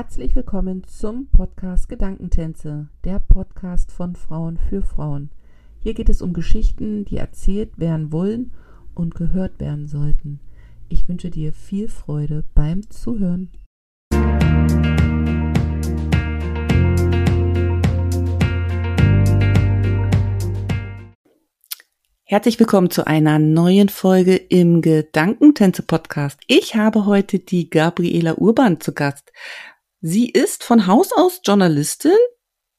Herzlich willkommen zum Podcast Gedankentänze, der Podcast von Frauen für Frauen. Hier geht es um Geschichten, die erzählt werden wollen und gehört werden sollten. Ich wünsche dir viel Freude beim Zuhören. Herzlich willkommen zu einer neuen Folge im Gedankentänze-Podcast. Ich habe heute die Gabriela Urban zu Gast. Sie ist von Haus aus Journalistin,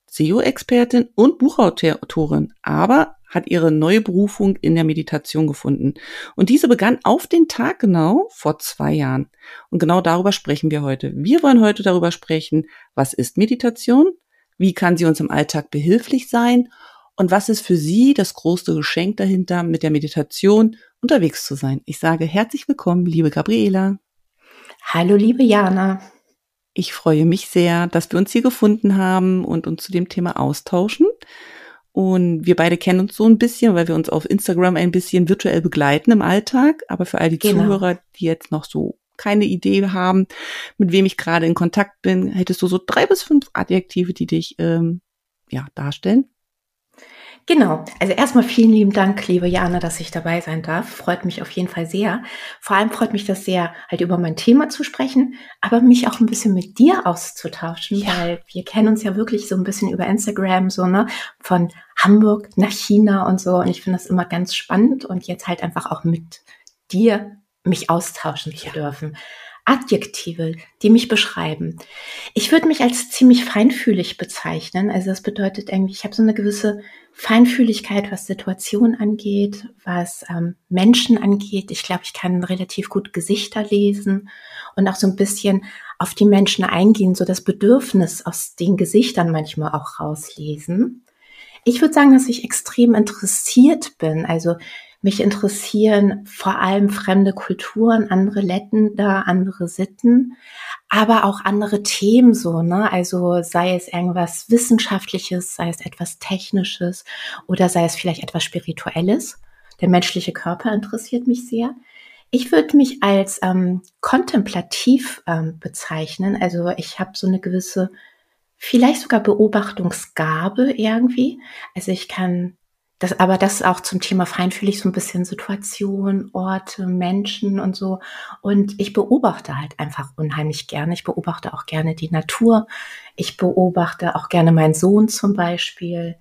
SEO-Expertin und Buchautorin, aber hat ihre neue Berufung in der Meditation gefunden. Und diese begann auf den Tag genau vor 2 Jahren. Und genau darüber sprechen wir heute. Wir wollen heute darüber sprechen, was ist Meditation, wie kann sie uns im Alltag behilflich sein und was ist für Sie das größte Geschenk dahinter, mit der Meditation unterwegs zu sein? Ich sage herzlich willkommen, liebe Gabriela. Hallo, liebe Jana. Ich freue mich sehr, dass wir uns hier gefunden haben und uns zu dem Thema austauschen. Und wir beide kennen uns so ein bisschen, weil wir uns auf Instagram ein bisschen virtuell begleiten im Alltag. Aber für all die Zuhörer, die jetzt noch so keine Idee haben, mit wem ich gerade in Kontakt bin, hättest du so 3 bis 5 Adjektive, die dich darstellen? Genau. Also erstmal vielen lieben Dank, liebe Jana, dass ich dabei sein darf. Freut mich auf jeden Fall sehr. Vor allem freut mich das sehr, halt über mein Thema zu sprechen, aber mich auch ein bisschen mit dir auszutauschen, weil wir kennen uns ja wirklich so ein bisschen über Instagram, so, ne, von Hamburg nach China und so. Und ich finde das immer ganz spannend und jetzt halt einfach auch mit dir mich austauschen zu dürfen. Adjektive, die mich beschreiben. Ich würde mich als ziemlich feinfühlig bezeichnen. Also das bedeutet irgendwie, ich habe so eine gewisse Feinfühligkeit, was Situationen angeht, was Menschen angeht. Ich glaube, ich kann relativ gut Gesichter lesen und auch so ein bisschen auf die Menschen eingehen, so das Bedürfnis aus den Gesichtern manchmal auch rauslesen. Ich würde sagen, dass ich extrem interessiert bin. Also mich interessieren vor allem fremde Kulturen, andere Länder, andere Sitten, aber auch andere Themen so, ne? Also sei es irgendwas Wissenschaftliches, sei es etwas Technisches oder sei es vielleicht etwas Spirituelles. Der menschliche Körper interessiert mich sehr. Ich würde mich als kontemplativ bezeichnen. Also ich habe so eine gewisse, vielleicht sogar Beobachtungsgabe irgendwie. Also ich kann das auch zum Thema feinfühlig, so ein bisschen Situation, Orte, Menschen und so. Und ich beobachte halt einfach unheimlich gerne. Ich beobachte auch gerne die Natur. Ich beobachte auch gerne meinen Sohn zum Beispiel.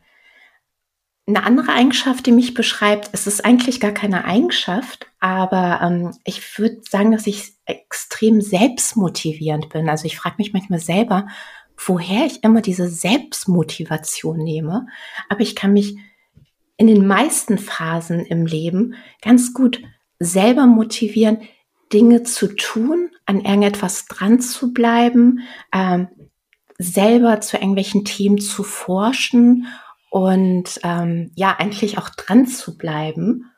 Eine andere Eigenschaft, die mich beschreibt, es ist eigentlich gar keine Eigenschaft, aber ich würde sagen, dass ich extrem selbstmotivierend bin. Also ich frage mich manchmal selber, woher ich immer diese Selbstmotivation nehme. Aber ich kann mich in den meisten Phasen im Leben ganz gut selber motivieren, Dinge zu tun, an irgendetwas dran zu bleiben, selber zu irgendwelchen Themen zu forschen und eigentlich auch dran zu bleiben.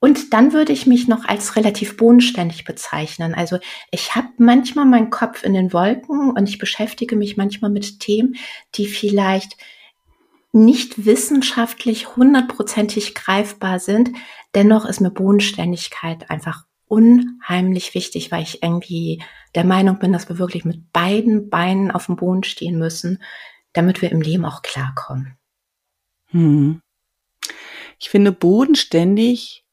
Und dann würde ich mich noch als relativ bodenständig bezeichnen. Also ich habe manchmal meinen Kopf in den Wolken und ich beschäftige mich manchmal mit Themen, die vielleicht nicht wissenschaftlich 100%ig greifbar sind. Dennoch ist mir Bodenständigkeit einfach unheimlich wichtig, weil ich irgendwie der Meinung bin, dass wir wirklich mit beiden Beinen auf dem Boden stehen müssen, damit wir im Leben auch klarkommen. Ich finde bodenständig,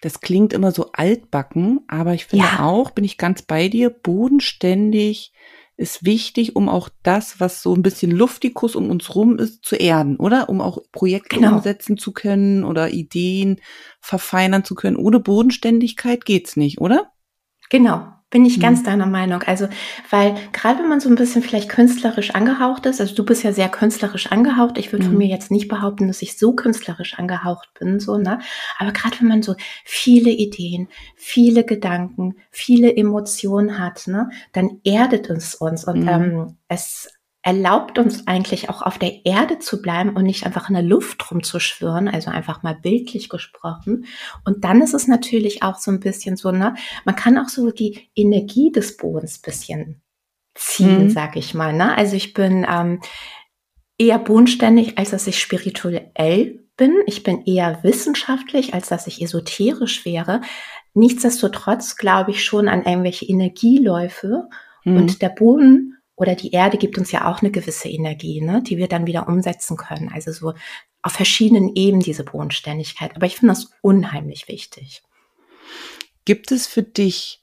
das klingt immer so altbacken, aber ich finde auch, bin ich ganz bei dir, bodenständig ist wichtig, um auch das, was so ein bisschen Luftikus um uns rum ist, zu erden, oder? Um auch Projekte umsetzen zu können oder Ideen verfeinern zu können. Ohne Bodenständigkeit geht's nicht, oder? Genau, bin ich ganz deiner Meinung. Also, weil gerade wenn man so ein bisschen vielleicht künstlerisch angehaucht ist, also du bist ja sehr künstlerisch angehaucht, ich würde von mir jetzt nicht behaupten, dass ich so künstlerisch angehaucht bin, so, ne? Aber gerade wenn man so viele Ideen, viele Gedanken, viele Emotionen hat, ne, dann erdet es uns und es erlaubt uns eigentlich auch auf der Erde zu bleiben und nicht einfach in der Luft rumzuschwirren, also einfach mal bildlich gesprochen. Und dann ist es natürlich auch so ein bisschen so, ne, man kann auch so die Energie des Bodens ein bisschen ziehen, sag ich mal, ne? Also ich bin eher bodenständig, als dass ich spirituell bin. Ich bin eher wissenschaftlich, als dass ich esoterisch wäre. Nichtsdestotrotz glaube ich schon an irgendwelche Energieläufe Und der Boden oder die Erde gibt uns ja auch eine gewisse Energie, ne, die wir dann wieder umsetzen können. Also so auf verschiedenen Ebenen diese Bodenständigkeit. Aber ich finde das unheimlich wichtig. Gibt es für dich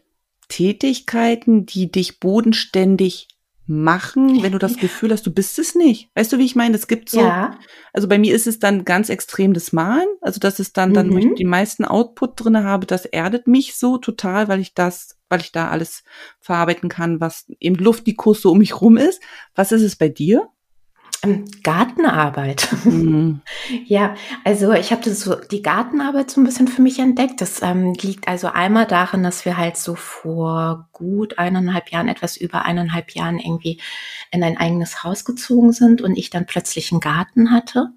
Tätigkeiten, die dich bodenständig machen, wenn du das Gefühl hast, du bist es nicht? Weißt du, wie ich meine? Es gibt so, also bei mir ist es dann ganz extrem das Malen. Also das ist dann wo ich den meisten Output drin habe, das erdet mich so total, weil ich da alles verarbeiten kann, was eben Luftdikos so um mich rum ist. Was ist es bei dir? Gartenarbeit. Ja, also ich habe so die Gartenarbeit so ein bisschen für mich entdeckt. Das liegt also einmal daran, dass wir halt so vor gut etwas über eineinhalb Jahren irgendwie in ein eigenes Haus gezogen sind und ich dann plötzlich einen Garten hatte.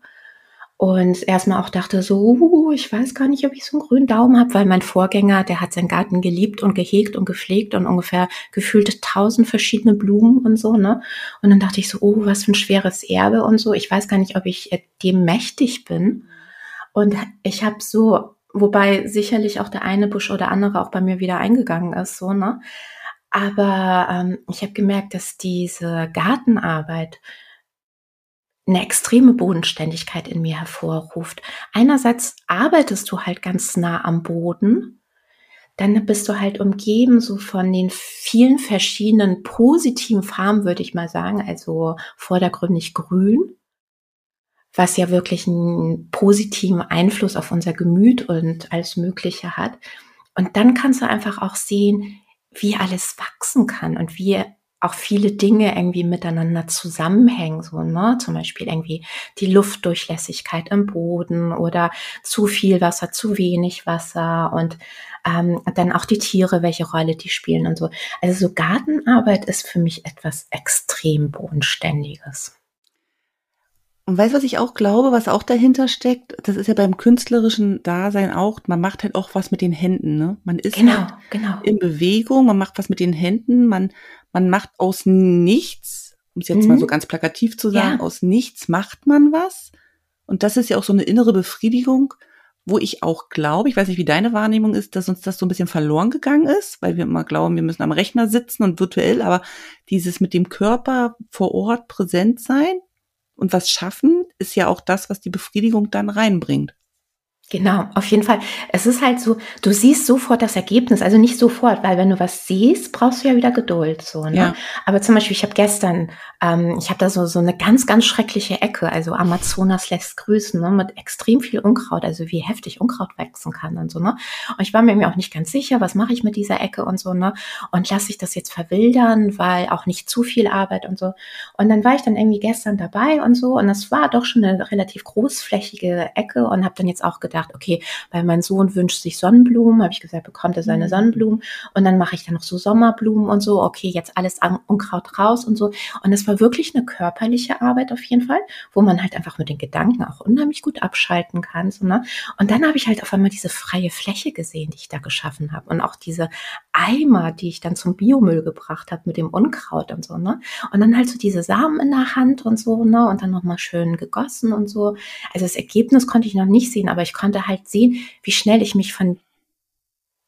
Und erstmal auch dachte so, ich weiß gar nicht, ob ich so einen grünen Daumen habe, weil mein Vorgänger, der hat seinen Garten geliebt und gehegt und gepflegt und ungefähr gefühlt 1000 verschiedene Blumen und so, ne? Und dann dachte ich so, was für ein schweres Erbe und so. Ich weiß gar nicht, ob ich dem mächtig bin. Und ich habe so, wobei sicherlich auch der eine Busch oder andere auch bei mir wieder eingegangen ist, so, ne? Aber ich habe gemerkt, dass diese Gartenarbeit eine extreme Bodenständigkeit in mir hervorruft. Einerseits arbeitest du halt ganz nah am Boden, dann bist du halt umgeben so von den vielen verschiedenen positiven Farben, würde ich mal sagen, also vordergründig grün, was ja wirklich einen positiven Einfluss auf unser Gemüt und alles Mögliche hat. Und dann kannst du einfach auch sehen, wie alles wachsen kann und wie auch viele Dinge irgendwie miteinander zusammenhängen, so, ne? Zum Beispiel irgendwie die Luftdurchlässigkeit im Boden oder zu viel Wasser, zu wenig Wasser und dann auch die Tiere, welche Rolle die spielen und so. Also so Gartenarbeit ist für mich etwas extrem Bodenständiges. Und weißt du, was ich auch glaube, was auch dahinter steckt? Das ist ja beim künstlerischen Dasein auch, man macht halt auch was mit den Händen, ne? Man ist halt in Bewegung, man macht was mit den Händen, man macht aus nichts, um es jetzt mal so ganz plakativ zu sagen, aus nichts macht man was. Und das ist ja auch so eine innere Befriedigung, wo ich auch glaube, ich weiß nicht, wie deine Wahrnehmung ist, dass uns das so ein bisschen verloren gegangen ist, weil wir immer glauben, wir müssen am Rechner sitzen und virtuell, aber dieses mit dem Körper vor Ort präsent sein, und was schaffen, ist ja auch das, was die Befriedigung dann reinbringt. Genau, auf jeden Fall. Es ist halt so, du siehst sofort das Ergebnis, also nicht sofort, weil wenn du was siehst, brauchst du ja wieder Geduld. So, ne? Ja. Aber zum Beispiel, ich habe gestern, ich habe da so eine ganz, ganz schreckliche Ecke, also Amazonas lässt grüßen, ne, mit extrem viel Unkraut, also wie heftig Unkraut wachsen kann und so, ne? Und ich war mir auch nicht ganz sicher, was mache ich mit dieser Ecke und so, ne? Und lasse ich das jetzt verwildern, weil auch nicht zu viel Arbeit und so. Und dann war ich dann irgendwie gestern dabei und so, und das war doch schon eine relativ großflächige Ecke und habe dann jetzt auch gedacht, okay, weil mein Sohn wünscht sich Sonnenblumen, habe ich gesagt, bekommt er seine Sonnenblumen und dann mache ich dann noch so Sommerblumen und so, okay, jetzt alles an Unkraut raus und so. Und es war wirklich eine körperliche Arbeit auf jeden Fall, wo man halt einfach mit den Gedanken auch unheimlich gut abschalten kann. So, ne? Und dann habe ich halt auf einmal diese freie Fläche gesehen, die ich da geschaffen habe und auch diese Eimer, die ich dann zum Biomüll gebracht habe mit dem Unkraut und so, ne? Und dann halt so diese Samen in der Hand und so, ne? Und dann nochmal schön gegossen und so. Also das Ergebnis konnte ich noch nicht sehen, aber ich konnte halt sehen, wie schnell ich mich von,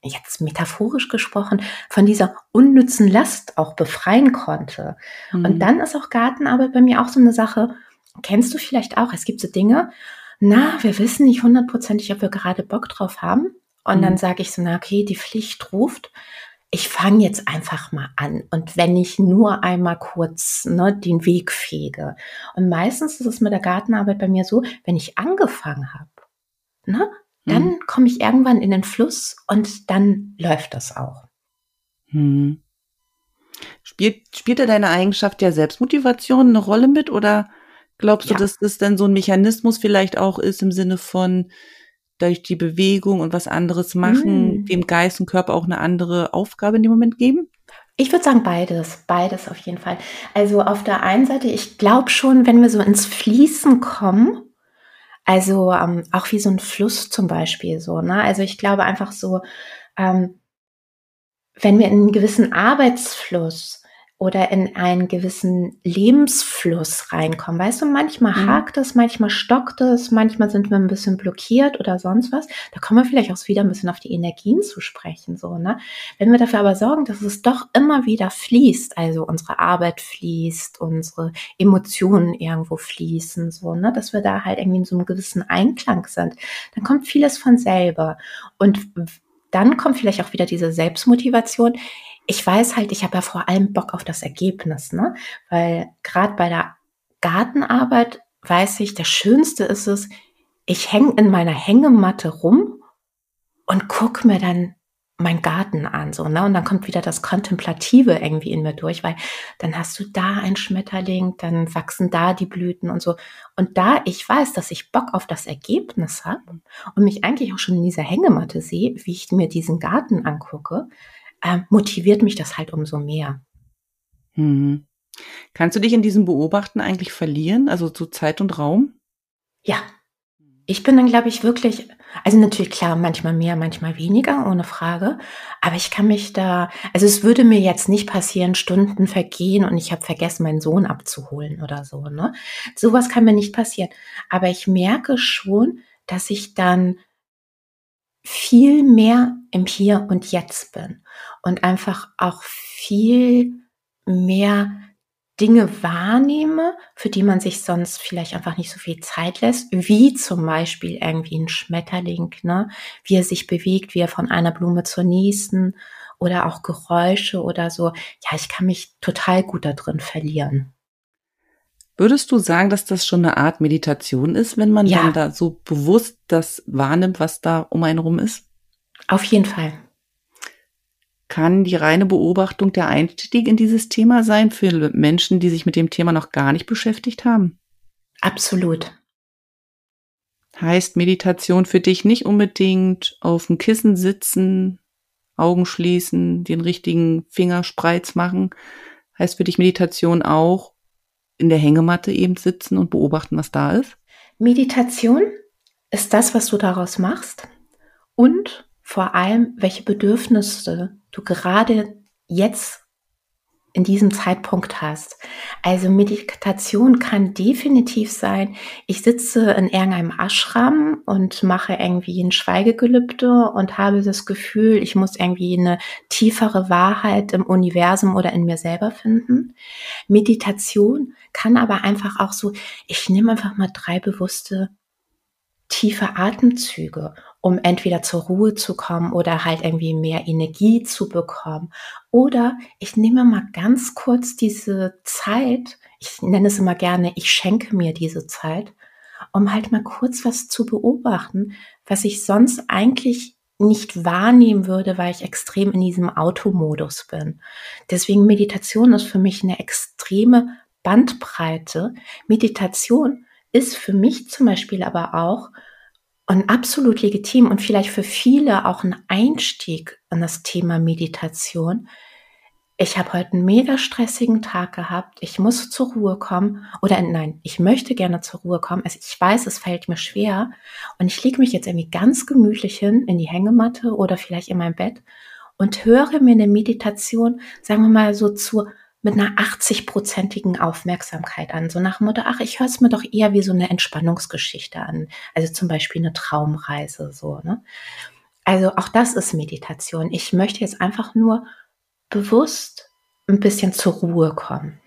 jetzt metaphorisch gesprochen, von dieser unnützen Last auch befreien konnte. Und dann ist auch Gartenarbeit bei mir auch so eine Sache, kennst du vielleicht auch, es gibt so Dinge, wir wissen nicht hundertprozentig, ob wir gerade Bock drauf haben. Und dann sage ich so, die Pflicht ruft, ich fange jetzt einfach mal an. Und wenn ich nur einmal kurz den Weg fege. Und meistens ist es mit der Gartenarbeit bei mir so, wenn ich angefangen habe, dann komme ich irgendwann in den Fluss und dann läuft das auch. Spielt da deine Eigenschaft der Selbstmotivation eine Rolle mit oder glaubst du, dass das dann so ein Mechanismus vielleicht auch ist im Sinne von durch die Bewegung und was anderes machen, dem Geist und Körper auch eine andere Aufgabe in dem Moment geben? Ich würde sagen beides auf jeden Fall. Also auf der einen Seite, ich glaube schon, wenn wir so ins Fließen kommen, also auch wie so ein Fluss zum Beispiel so, ne? Also ich glaube einfach so, wenn wir in einen gewissen Arbeitsfluss oder in einen gewissen Lebensfluss reinkommen. Weißt du, manchmal hakt es, manchmal stockt es, manchmal sind wir ein bisschen blockiert oder sonst was. Da kommen wir vielleicht auch wieder ein bisschen auf die Energien zu sprechen, so, ne? Wenn wir dafür aber sorgen, dass es doch immer wieder fließt, also unsere Arbeit fließt, unsere Emotionen irgendwo fließen, so, ne? Dass wir da halt irgendwie in so einem gewissen Einklang sind, dann kommt vieles von selber. Und dann kommt vielleicht auch wieder diese Selbstmotivation. Ich weiß halt, ich habe ja vor allem Bock auf das Ergebnis, ne? Weil gerade bei der Gartenarbeit weiß ich, das Schönste ist es, ich hänge in meiner Hängematte rum und gucke mir dann meinen Garten an, so, ne? Und dann kommt wieder das Kontemplative irgendwie in mir durch, weil dann hast du da einen Schmetterling, dann wachsen da die Blüten und so. Und da ich weiß, dass ich Bock auf das Ergebnis habe und mich eigentlich auch schon in dieser Hängematte sehe, wie ich mir diesen Garten angucke, motiviert mich das halt umso mehr. Hm. Kannst du dich in diesem Beobachten eigentlich verlieren, also zu Zeit und Raum? Ja, ich bin dann, glaube ich, wirklich, also natürlich klar, manchmal mehr, manchmal weniger, ohne Frage, aber ich kann mich da, also es würde mir jetzt nicht passieren, Stunden vergehen und ich habe vergessen, meinen Sohn abzuholen oder so, ne? Sowas kann mir nicht passieren, aber ich merke schon, dass ich dann viel mehr im Hier und Jetzt bin und einfach auch viel mehr Dinge wahrnehme, für die man sich sonst vielleicht einfach nicht so viel Zeit lässt, wie zum Beispiel irgendwie ein Schmetterling, ne? Wie er sich bewegt, wie er von einer Blume zur nächsten oder auch Geräusche oder so. Ja, ich kann mich total gut da drin verlieren. Würdest du sagen, dass das schon eine Art Meditation ist, wenn man dann da so bewusst das wahrnimmt, was da um einen rum ist? Auf jeden Fall. Kann die reine Beobachtung der Einstieg in dieses Thema sein für Menschen, die sich mit dem Thema noch gar nicht beschäftigt haben? Absolut. Heißt Meditation für dich nicht unbedingt auf dem Kissen sitzen, Augen schließen, den richtigen Fingerspreiz machen? Heißt für dich Meditation auch, in der Hängematte eben sitzen und beobachten, was da ist? Meditation ist das, was du daraus machst und vor allem, welche Bedürfnisse du gerade jetzt in diesem Zeitpunkt hast. Also Meditation kann definitiv sein, ich sitze in irgendeinem Ashram und mache irgendwie ein Schweigegelübde und habe das Gefühl, ich muss irgendwie eine tiefere Wahrheit im Universum oder in mir selber finden. Meditation kann aber einfach auch so, ich nehme einfach mal 3 bewusste, tiefe Atemzüge, um entweder zur Ruhe zu kommen oder halt irgendwie mehr Energie zu bekommen. Oder ich nehme mal ganz kurz diese Zeit, ich nenne es immer gerne, ich schenke mir diese Zeit, um halt mal kurz was zu beobachten, was ich sonst eigentlich nicht wahrnehmen würde, weil ich extrem in diesem Automodus bin. Deswegen Meditation ist für mich eine extreme Bandbreite. Meditation ist für mich zum Beispiel aber auch und absolut legitim und vielleicht für viele auch ein Einstieg in das Thema Meditation. Ich habe heute einen mega stressigen Tag gehabt, ich muss zur Ruhe kommen oder nein, ich möchte gerne zur Ruhe kommen. Also ich weiß, es fällt mir schwer und ich lege mich jetzt irgendwie ganz gemütlich hin in die Hängematte oder vielleicht in mein Bett und höre mir eine Meditation, sagen wir mal so mit einer 80-prozentigen Aufmerksamkeit an. So nach dem Motto, ach, ich höre es mir doch eher wie so eine Entspannungsgeschichte an. Also zum Beispiel eine Traumreise, so, ne? Also auch das ist Meditation. Ich möchte jetzt einfach nur bewusst ein bisschen zur Ruhe kommen.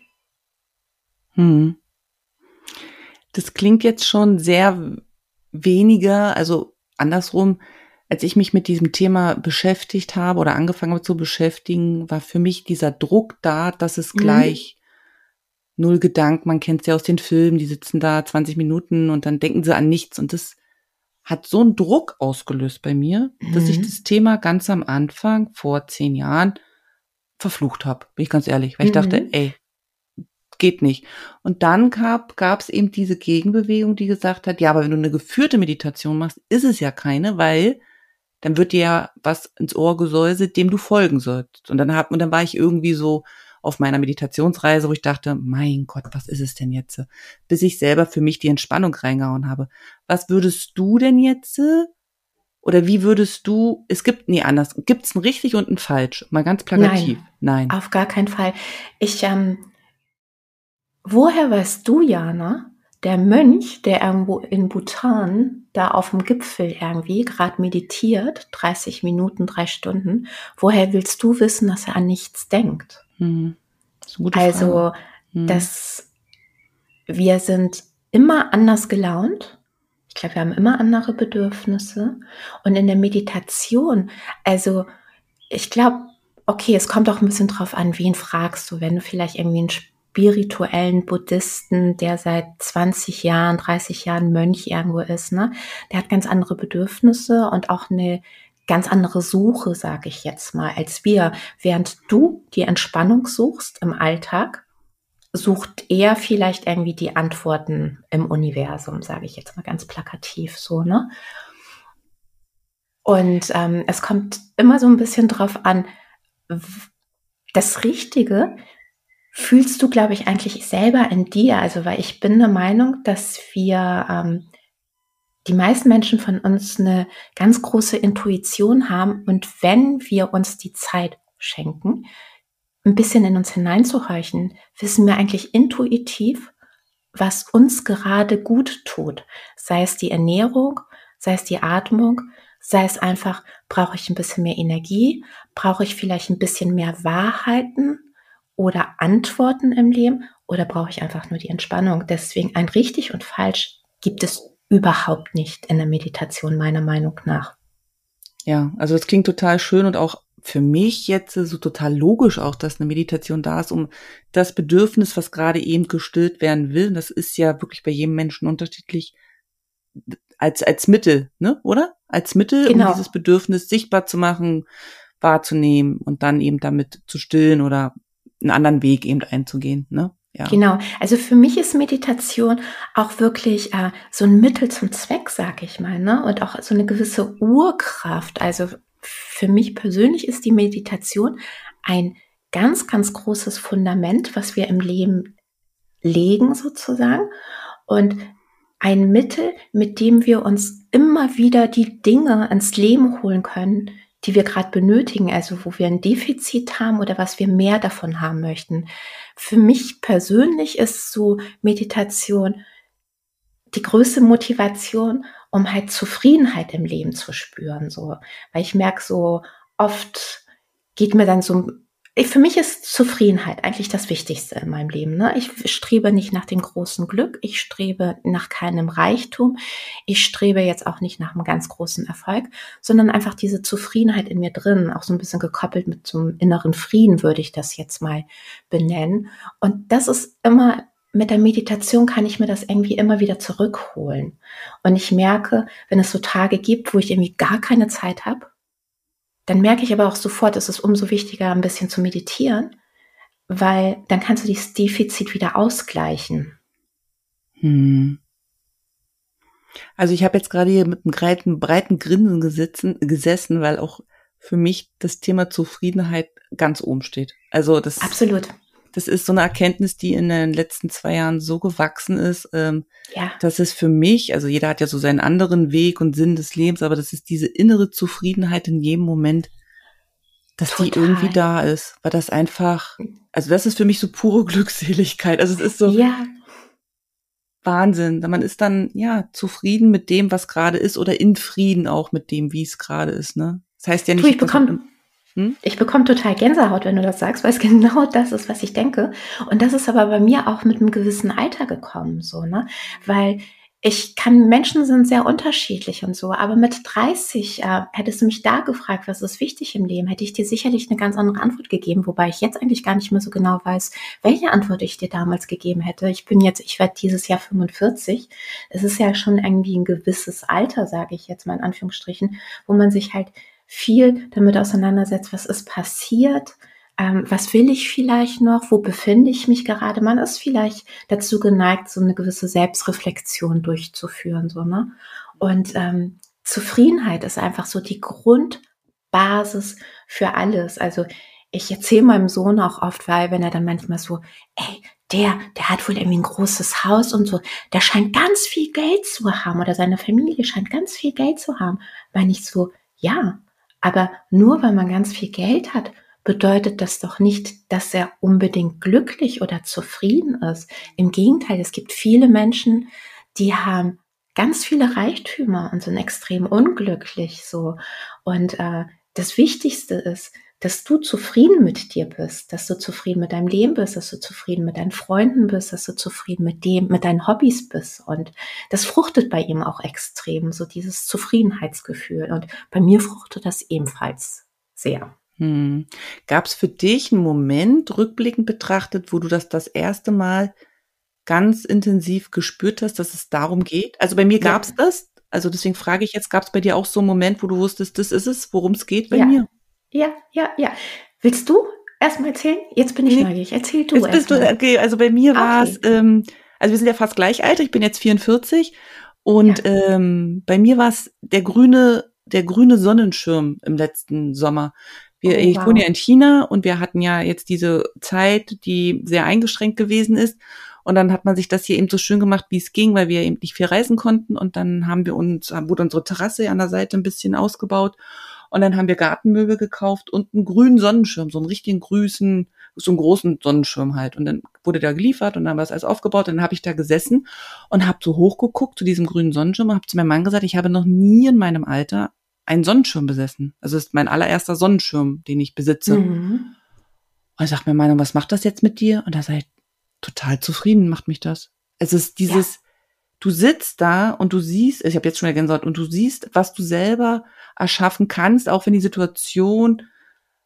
Hm. Das klingt jetzt schon sehr weniger, also andersrum, als ich mich mit diesem Thema beschäftigt habe oder angefangen habe zu beschäftigen, war für mich dieser Druck da, dass es gleich null Gedanken, man kennt es ja aus den Filmen, die sitzen da 20 Minuten und dann denken sie an nichts. Und das hat so einen Druck ausgelöst bei mir, dass ich das Thema ganz am Anfang vor 10 Jahren verflucht habe, bin ich ganz ehrlich. Weil ich dachte, ey, geht nicht. Und dann gab es eben diese Gegenbewegung, die gesagt hat, ja, aber wenn du eine geführte Meditation machst, ist es ja keine, weil dann wird dir ja was ins Ohr gesäuselt, dem du folgen sollst. Und dann war ich irgendwie so auf meiner Meditationsreise, wo ich dachte, mein Gott, was ist es denn jetzt? Bis ich selber für mich die Entspannung reingehauen habe. Was würdest du denn jetzt Oder wie würdest du, gibt es ein richtig und ein falsch? Mal ganz plakativ. Nein. Auf gar keinen Fall. Woher weißt du, Jana, der Mönch, der irgendwo in Bhutan, da auf dem Gipfel irgendwie, gerade meditiert, 30 Minuten, 3 Stunden, woher willst du wissen, dass er an nichts denkt? Hm. Das ist eine gute Frage. Dass wir sind immer anders gelaunt. Ich glaube, wir haben immer andere Bedürfnisse. Und in der Meditation, also ich glaube, okay, es kommt auch ein bisschen drauf an, wen fragst du, wenn du vielleicht irgendwie einen spirituellen Buddhisten, der seit 20 Jahren, 30 Jahren Mönch irgendwo ist, ne? Der hat ganz andere Bedürfnisse und auch eine ganz andere Suche, sage ich jetzt mal, als wir. Während du die Entspannung suchst im Alltag, sucht er vielleicht irgendwie die Antworten im Universum, sage ich jetzt mal ganz plakativ so, ne? Und es kommt immer so ein bisschen drauf an, das Richtige fühlst du, glaube ich, eigentlich selber in dir. Also, weil ich bin der Meinung, dass wir, die meisten Menschen von uns eine ganz große Intuition haben und wenn wir uns die Zeit schenken, ein bisschen in uns hineinzuhorchen, wissen wir eigentlich intuitiv, was uns gerade gut tut. Sei es die Ernährung, sei es die Atmung, sei es einfach, brauche ich ein bisschen mehr Energie, brauche ich vielleicht ein bisschen mehr Wahrheiten oder Antworten im Leben oder brauche ich einfach nur die Entspannung. Deswegen ein richtig und falsch gibt es überhaupt nicht in der Meditation, meiner Meinung nach. Ja, also das klingt total schön und auch für mich jetzt so total logisch auch, dass eine Meditation da ist, um das Bedürfnis, was gerade eben gestillt werden will, das ist ja wirklich bei jedem Menschen unterschiedlich, als Mittel, ne, oder? Als Mittel, genau. Um dieses Bedürfnis sichtbar zu machen, wahrzunehmen und dann eben damit zu stillen oder einen anderen Weg eben einzugehen, ne? Ja. Genau, also für mich ist Meditation auch wirklich so ein Mittel zum Zweck, sag ich mal, ne? Und auch so eine gewisse Urkraft, also für mich persönlich ist die Meditation ein ganz, ganz großes Fundament, was wir im Leben legen sozusagen und ein Mittel, mit dem wir uns immer wieder die Dinge ins Leben holen können, die wir gerade benötigen, also wo wir ein Defizit haben oder was wir mehr davon haben möchten. Für mich persönlich ist so Meditation die größte Motivation, um halt Zufriedenheit im Leben zu spüren, so. Weil ich merke so, oft geht mir dann so, für mich ist Zufriedenheit eigentlich das Wichtigste in meinem Leben, ne? Ich strebe nicht nach dem großen Glück, ich strebe nach keinem Reichtum, ich strebe jetzt auch nicht nach einem ganz großen Erfolg, sondern einfach diese Zufriedenheit in mir drin, auch so ein bisschen gekoppelt mit so einem inneren Frieden, würde ich das jetzt mal benennen. Und das ist immer, mit der Meditation kann ich mir das irgendwie immer wieder zurückholen. Und ich merke, wenn es so Tage gibt, wo ich irgendwie gar keine Zeit habe, dann merke ich aber auch sofort, es ist umso wichtiger, ein bisschen zu meditieren, weil dann kannst du dieses Defizit wieder ausgleichen. Hm. Also ich habe jetzt gerade hier mit einem breiten Grinsen gesessen, weil auch für mich das Thema Zufriedenheit ganz oben steht. Also das absolut. Das ist so eine Erkenntnis, die in den letzten 2 Jahren so gewachsen ist, dass es für mich, also jeder hat ja so seinen anderen Weg und Sinn des Lebens, aber das ist diese innere Zufriedenheit in jedem Moment, dass die irgendwie da ist, weil das einfach, also das ist für mich so pure Glückseligkeit, also es ist so Wahnsinn, man ist dann, zufrieden mit dem, was gerade ist oder in Frieden auch mit dem, wie es gerade ist, ne? Das heißt ja nicht... Ich bekomme total Gänsehaut, wenn du das sagst, weil es genau das ist, was ich denke. Und das ist aber bei mir auch mit einem gewissen Alter gekommen, so, ne? Weil Menschen sind sehr unterschiedlich und so, aber mit 30 hättest du mich da gefragt, was ist wichtig im Leben, hätte ich dir sicherlich eine ganz andere Antwort gegeben, wobei ich jetzt eigentlich gar nicht mehr so genau weiß, welche Antwort ich dir damals gegeben hätte. Ich werde dieses Jahr 45. Es ist ja schon irgendwie ein gewisses Alter, sage ich jetzt mal in Anführungsstrichen, wo man sich halt viel damit auseinandersetzt, was ist passiert, was will ich vielleicht noch, wo befinde ich mich gerade. Man ist vielleicht dazu geneigt, so eine gewisse Selbstreflexion durchzuführen. So, ne? Und Zufriedenheit ist einfach so die Grundbasis für alles. Also ich erzähle meinem Sohn auch oft, weil wenn er dann manchmal so, der hat wohl irgendwie ein großes Haus und so, der scheint ganz viel Geld zu haben oder seine Familie scheint ganz viel Geld zu haben. Meine ich so, ja, aber nur weil man ganz viel Geld hat, bedeutet das doch nicht, dass er unbedingt glücklich oder zufrieden ist. Im Gegenteil, es gibt viele Menschen, die haben ganz viele Reichtümer und sind extrem unglücklich so. Und das Wichtigste ist, dass du zufrieden mit dir bist, dass du zufrieden mit deinem Leben bist, dass du zufrieden mit deinen Freunden bist, dass du zufrieden mit deinen Hobbys bist. Und das fruchtet bei ihm auch extrem, so dieses Zufriedenheitsgefühl. Und bei mir fruchtet das ebenfalls sehr. Hm. Gab es für dich einen Moment, rückblickend betrachtet, wo du das erste Mal ganz intensiv gespürt hast, dass es darum geht? Also bei mir gab es das. Also deswegen frage ich jetzt, gab es bei dir auch so einen Moment, wo du wusstest, das ist es, worum es geht bei mir? Ja. Willst du erstmal erzählen? Jetzt bin ich neugierig. Erzähl du erstmal. Okay, also bei mir war es, also wir sind ja fast gleich alt, ich bin jetzt 44 und bei mir war es der grüne Sonnenschirm im letzten Sommer. Ich wohne ja in China und wir hatten ja jetzt diese Zeit, die sehr eingeschränkt gewesen ist. Und dann hat man sich das hier eben so schön gemacht, wie es ging, weil wir eben nicht viel reisen konnten. Und dann wurde unsere Terrasse an der Seite ein bisschen ausgebaut. Und dann haben wir Gartenmöbel gekauft und einen grünen Sonnenschirm, so einen richtigen grüßen, so einen großen Sonnenschirm halt. Und dann wurde der geliefert und dann haben wir das alles aufgebaut. Und dann habe ich da gesessen und habe so hochgeguckt zu diesem grünen Sonnenschirm und habe zu meinem Mann gesagt, ich habe noch nie in meinem Alter einen Sonnenschirm besessen. Also das ist mein allererster Sonnenschirm, den ich besitze. Mhm. Und ich sage mir, Mann, was macht das jetzt mit dir? Und da sage ich, total zufrieden macht mich das. Es ist dieses, du sitzt da und du siehst, ich habe jetzt schon wieder Gänsehaut, und du siehst, was du selber erschaffen kannst, auch wenn die Situation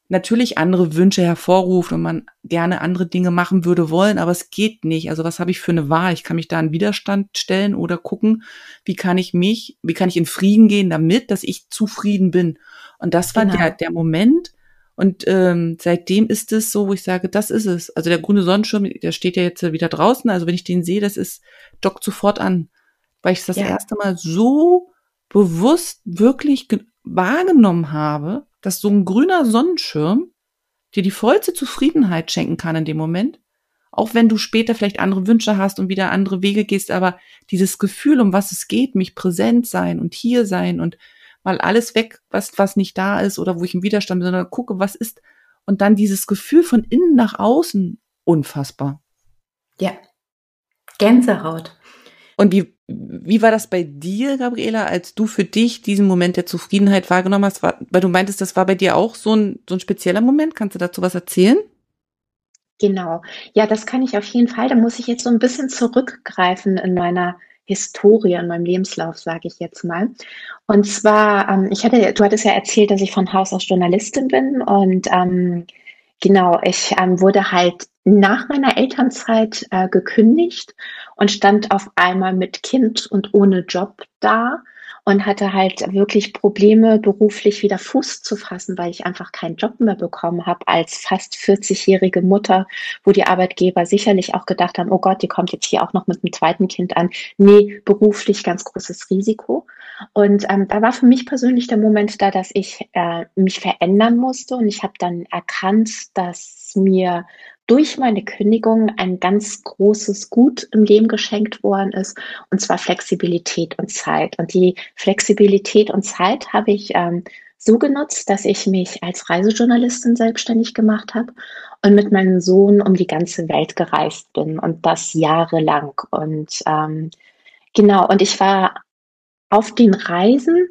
natürlich andere Wünsche hervorruft und man gerne andere Dinge machen würde wollen, aber es geht nicht. Also was habe ich für eine Wahl? Ich kann mich da in Widerstand stellen oder gucken, wie kann ich in Frieden gehen damit, dass ich zufrieden bin. Und das war der Moment. Und seitdem ist es so, wo ich sage, das ist es. Also der grüne Sonnenschirm, der steht ja jetzt wieder draußen. Also wenn ich den sehe, dockt sofort an, weil ich es das erste Mal so bewusst wirklich wahrgenommen habe, dass so ein grüner Sonnenschirm dir die vollste Zufriedenheit schenken kann in dem Moment, auch wenn du später vielleicht andere Wünsche hast und wieder andere Wege gehst, aber dieses Gefühl, um was es geht, mich präsent sein und hier sein und mal alles weg, was nicht da ist oder wo ich im Widerstand bin, sondern gucke, was ist, und dann dieses Gefühl von innen nach außen, unfassbar. Ja, Gänsehaut. Und wie war das bei dir, Gabriela, als du für dich diesen Moment der Zufriedenheit wahrgenommen hast? Weil du meintest, das war bei dir auch so ein spezieller Moment. Kannst du dazu was erzählen? Genau. Ja, das kann ich auf jeden Fall. Da muss ich jetzt so ein bisschen zurückgreifen in meiner Historie, in meinem Lebenslauf, sage ich jetzt mal. Und zwar, du hattest ja erzählt, dass ich von Haus aus Journalistin bin. Und ich wurde halt nach meiner Elternzeit gekündigt und stand auf einmal mit Kind und ohne Job da und hatte halt wirklich Probleme, beruflich wieder Fuß zu fassen, weil ich einfach keinen Job mehr bekommen habe als fast 40-jährige Mutter, wo die Arbeitgeber sicherlich auch gedacht haben, oh Gott, die kommt jetzt hier auch noch mit dem zweiten Kind an. Nee, beruflich ganz großes Risiko. Und da war für mich persönlich der Moment da, dass ich mich verändern musste, und ich habe dann erkannt, dass mir durch meine Kündigung ein ganz großes Gut im Leben geschenkt worden ist, und zwar Flexibilität und Zeit. Und die Flexibilität und Zeit habe ich so genutzt, dass ich mich als Reisejournalistin selbstständig gemacht habe und mit meinem Sohn um die ganze Welt gereist bin, und das jahrelang. Und und ich war auf den Reisen,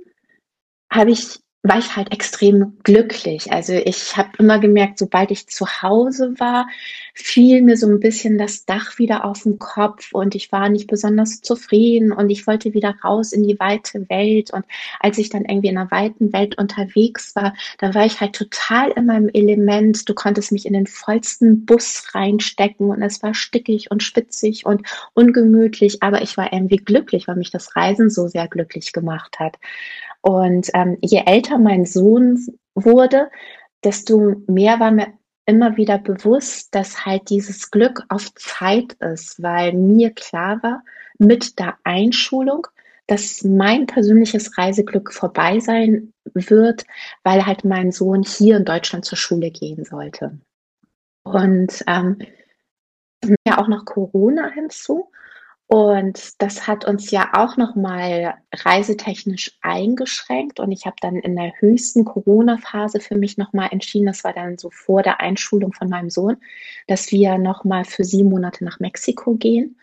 war ich halt extrem glücklich. Also ich habe immer gemerkt, sobald ich zu Hause war, fiel mir so ein bisschen das Dach wieder auf den Kopf und ich war nicht besonders zufrieden und ich wollte wieder raus in die weite Welt. Und als ich dann irgendwie in der weiten Welt unterwegs war, da war ich halt total in meinem Element. Du konntest mich in den vollsten Bus reinstecken und es war stickig und spitzig und ungemütlich, aber ich war irgendwie glücklich, weil mich das Reisen so sehr glücklich gemacht hat. Und je älter mein Sohn wurde, desto mehr war mir immer wieder bewusst, dass halt dieses Glück auf Zeit ist, weil mir klar war, mit der Einschulung, dass mein persönliches Reiseglück vorbei sein wird, weil halt mein Sohn hier in Deutschland zur Schule gehen sollte. Und ja auch noch Corona hinzu. Und das hat uns ja auch nochmal reisetechnisch eingeschränkt. Und ich habe dann in der höchsten Corona-Phase für mich nochmal entschieden, das war dann so vor der Einschulung von meinem Sohn, dass wir nochmal für 7 Monate nach Mexiko gehen,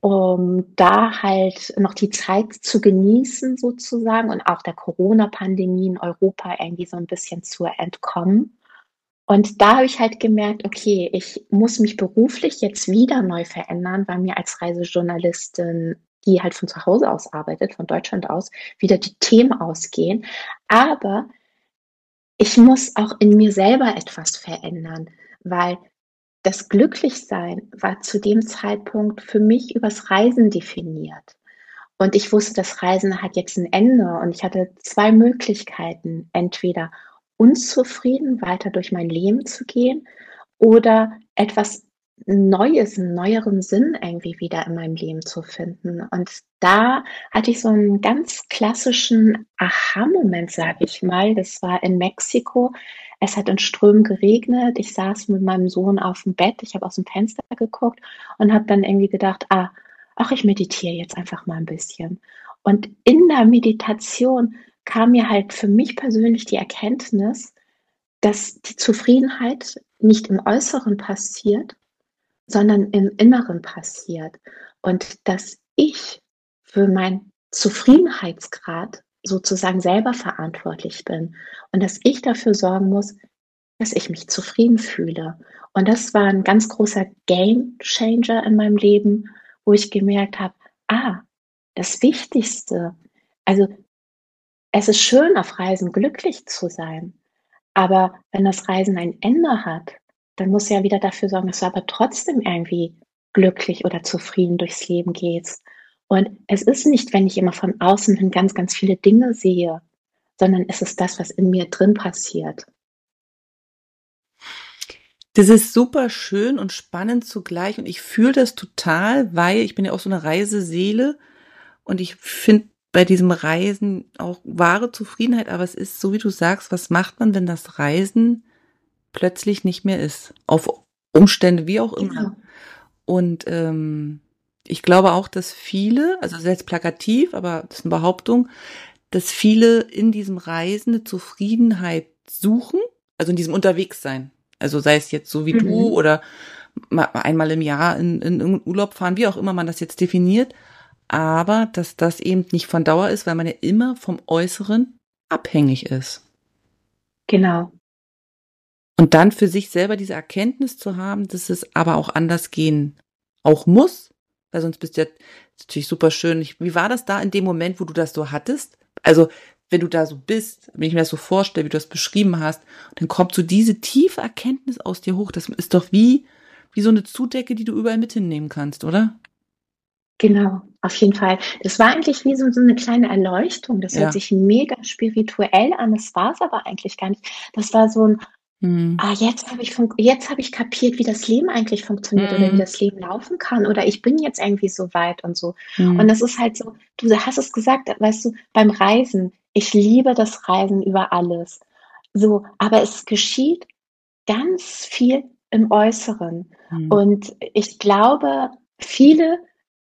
um da halt noch die Zeit zu genießen sozusagen und auch der Corona-Pandemie in Europa irgendwie so ein bisschen zu entkommen. Und da habe ich halt gemerkt, okay, ich muss mich beruflich jetzt wieder neu verändern, weil mir als Reisejournalistin, die halt von zu Hause aus arbeitet, von Deutschland aus, wieder die Themen ausgehen. Aber ich muss auch in mir selber etwas verändern, weil das Glücklichsein war zu dem Zeitpunkt für mich übers Reisen definiert. Und ich wusste, das Reisen hat jetzt ein Ende und ich hatte 2 Möglichkeiten, entweder unzufrieden weiter durch mein Leben zu gehen oder etwas Neues, einen neueren Sinn irgendwie wieder in meinem Leben zu finden. Und da hatte ich so einen ganz klassischen Aha-Moment, sage ich mal. Das war in Mexiko. Es hat in Strömen geregnet. Ich saß mit meinem Sohn auf dem Bett. Ich habe aus dem Fenster geguckt und habe dann irgendwie gedacht, ich meditiere jetzt einfach mal ein bisschen. Und in der Meditation kam mir halt für mich persönlich die Erkenntnis, dass die Zufriedenheit nicht im Äußeren passiert, sondern im Inneren passiert. Und dass ich für meinen Zufriedenheitsgrad sozusagen selber verantwortlich bin. Und dass ich dafür sorgen muss, dass ich mich zufrieden fühle. Und das war ein ganz großer Game Changer in meinem Leben, wo ich gemerkt habe, das Wichtigste, also es ist schön, auf Reisen glücklich zu sein, aber wenn das Reisen ein Ende hat, dann muss ja wieder dafür sorgen, dass du aber trotzdem irgendwie glücklich oder zufrieden durchs Leben gehst. Und es ist nicht, wenn ich immer von außen hin ganz, ganz viele Dinge sehe, sondern es ist das, was in mir drin passiert. Das ist super schön und spannend zugleich und ich fühle das total, weil ich bin ja auch so eine Reiseseele und ich finde bei diesem Reisen auch wahre Zufriedenheit, aber es ist so, wie du sagst, was macht man, wenn das Reisen plötzlich nicht mehr ist? Auf Umstände, wie auch immer. Genau. Und ich glaube auch, dass viele, also selbst plakativ, aber das ist eine Behauptung, dass viele in diesem Reisen eine Zufriedenheit suchen, also in diesem Unterwegssein. Also sei es jetzt so wie du oder einmal im Jahr in irgendeinen Urlaub fahren, wie auch immer man das jetzt definiert, aber dass das eben nicht von Dauer ist, weil man ja immer vom Äußeren abhängig ist. Genau. Und dann für sich selber diese Erkenntnis zu haben, dass es aber auch anders gehen auch muss, weil sonst bist du ja, das ist natürlich super schön. Wie war das da in dem Moment, wo du das so hattest? Also wenn du da so bist, wenn ich mir das so vorstelle, wie du das beschrieben hast, dann kommt so diese tiefe Erkenntnis aus dir hoch. Das ist doch wie so eine Zudecke, die du überall mit hinnehmen kannst, oder? Genau, auf jeden Fall. Das war eigentlich wie so eine kleine Erleuchtung. Das hört sich mega spirituell an. Das war es aber eigentlich gar nicht. Das war so ein, jetzt habe ich kapiert, wie das Leben eigentlich funktioniert oder wie das Leben laufen kann oder ich bin jetzt irgendwie so weit und so. Und das ist halt so, du hast es gesagt, weißt du, beim Reisen, ich liebe das Reisen über alles. So, aber es geschieht ganz viel im Äußeren. Und ich glaube, viele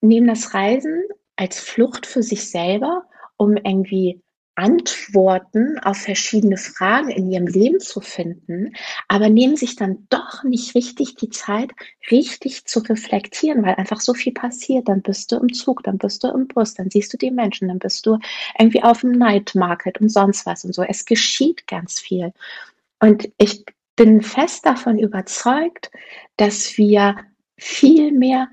nehmen das Reisen als Flucht für sich selber, um irgendwie Antworten auf verschiedene Fragen in ihrem Leben zu finden, aber nehmen sich dann doch nicht richtig die Zeit, richtig zu reflektieren, weil einfach so viel passiert. Dann bist du im Zug, dann bist du im Bus, dann siehst du die Menschen, dann bist du irgendwie auf dem Night Market und sonst was und so. Es geschieht ganz viel. Und ich bin fest davon überzeugt, dass wir viel mehr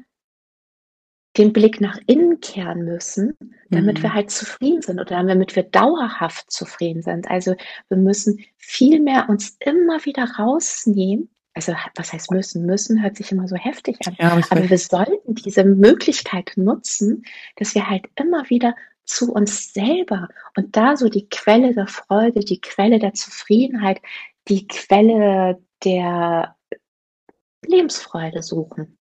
den Blick nach innen kehren müssen, damit wir halt zufrieden sind oder damit wir dauerhaft zufrieden sind. Also wir müssen viel mehr uns immer wieder rausnehmen. Also was heißt müssen? Müssen hört sich immer so heftig an. Ja, aber wir sollten diese Möglichkeit nutzen, dass wir halt immer wieder zu uns selber und da so die Quelle der Freude, die Quelle der Zufriedenheit, die Quelle der Lebensfreude suchen.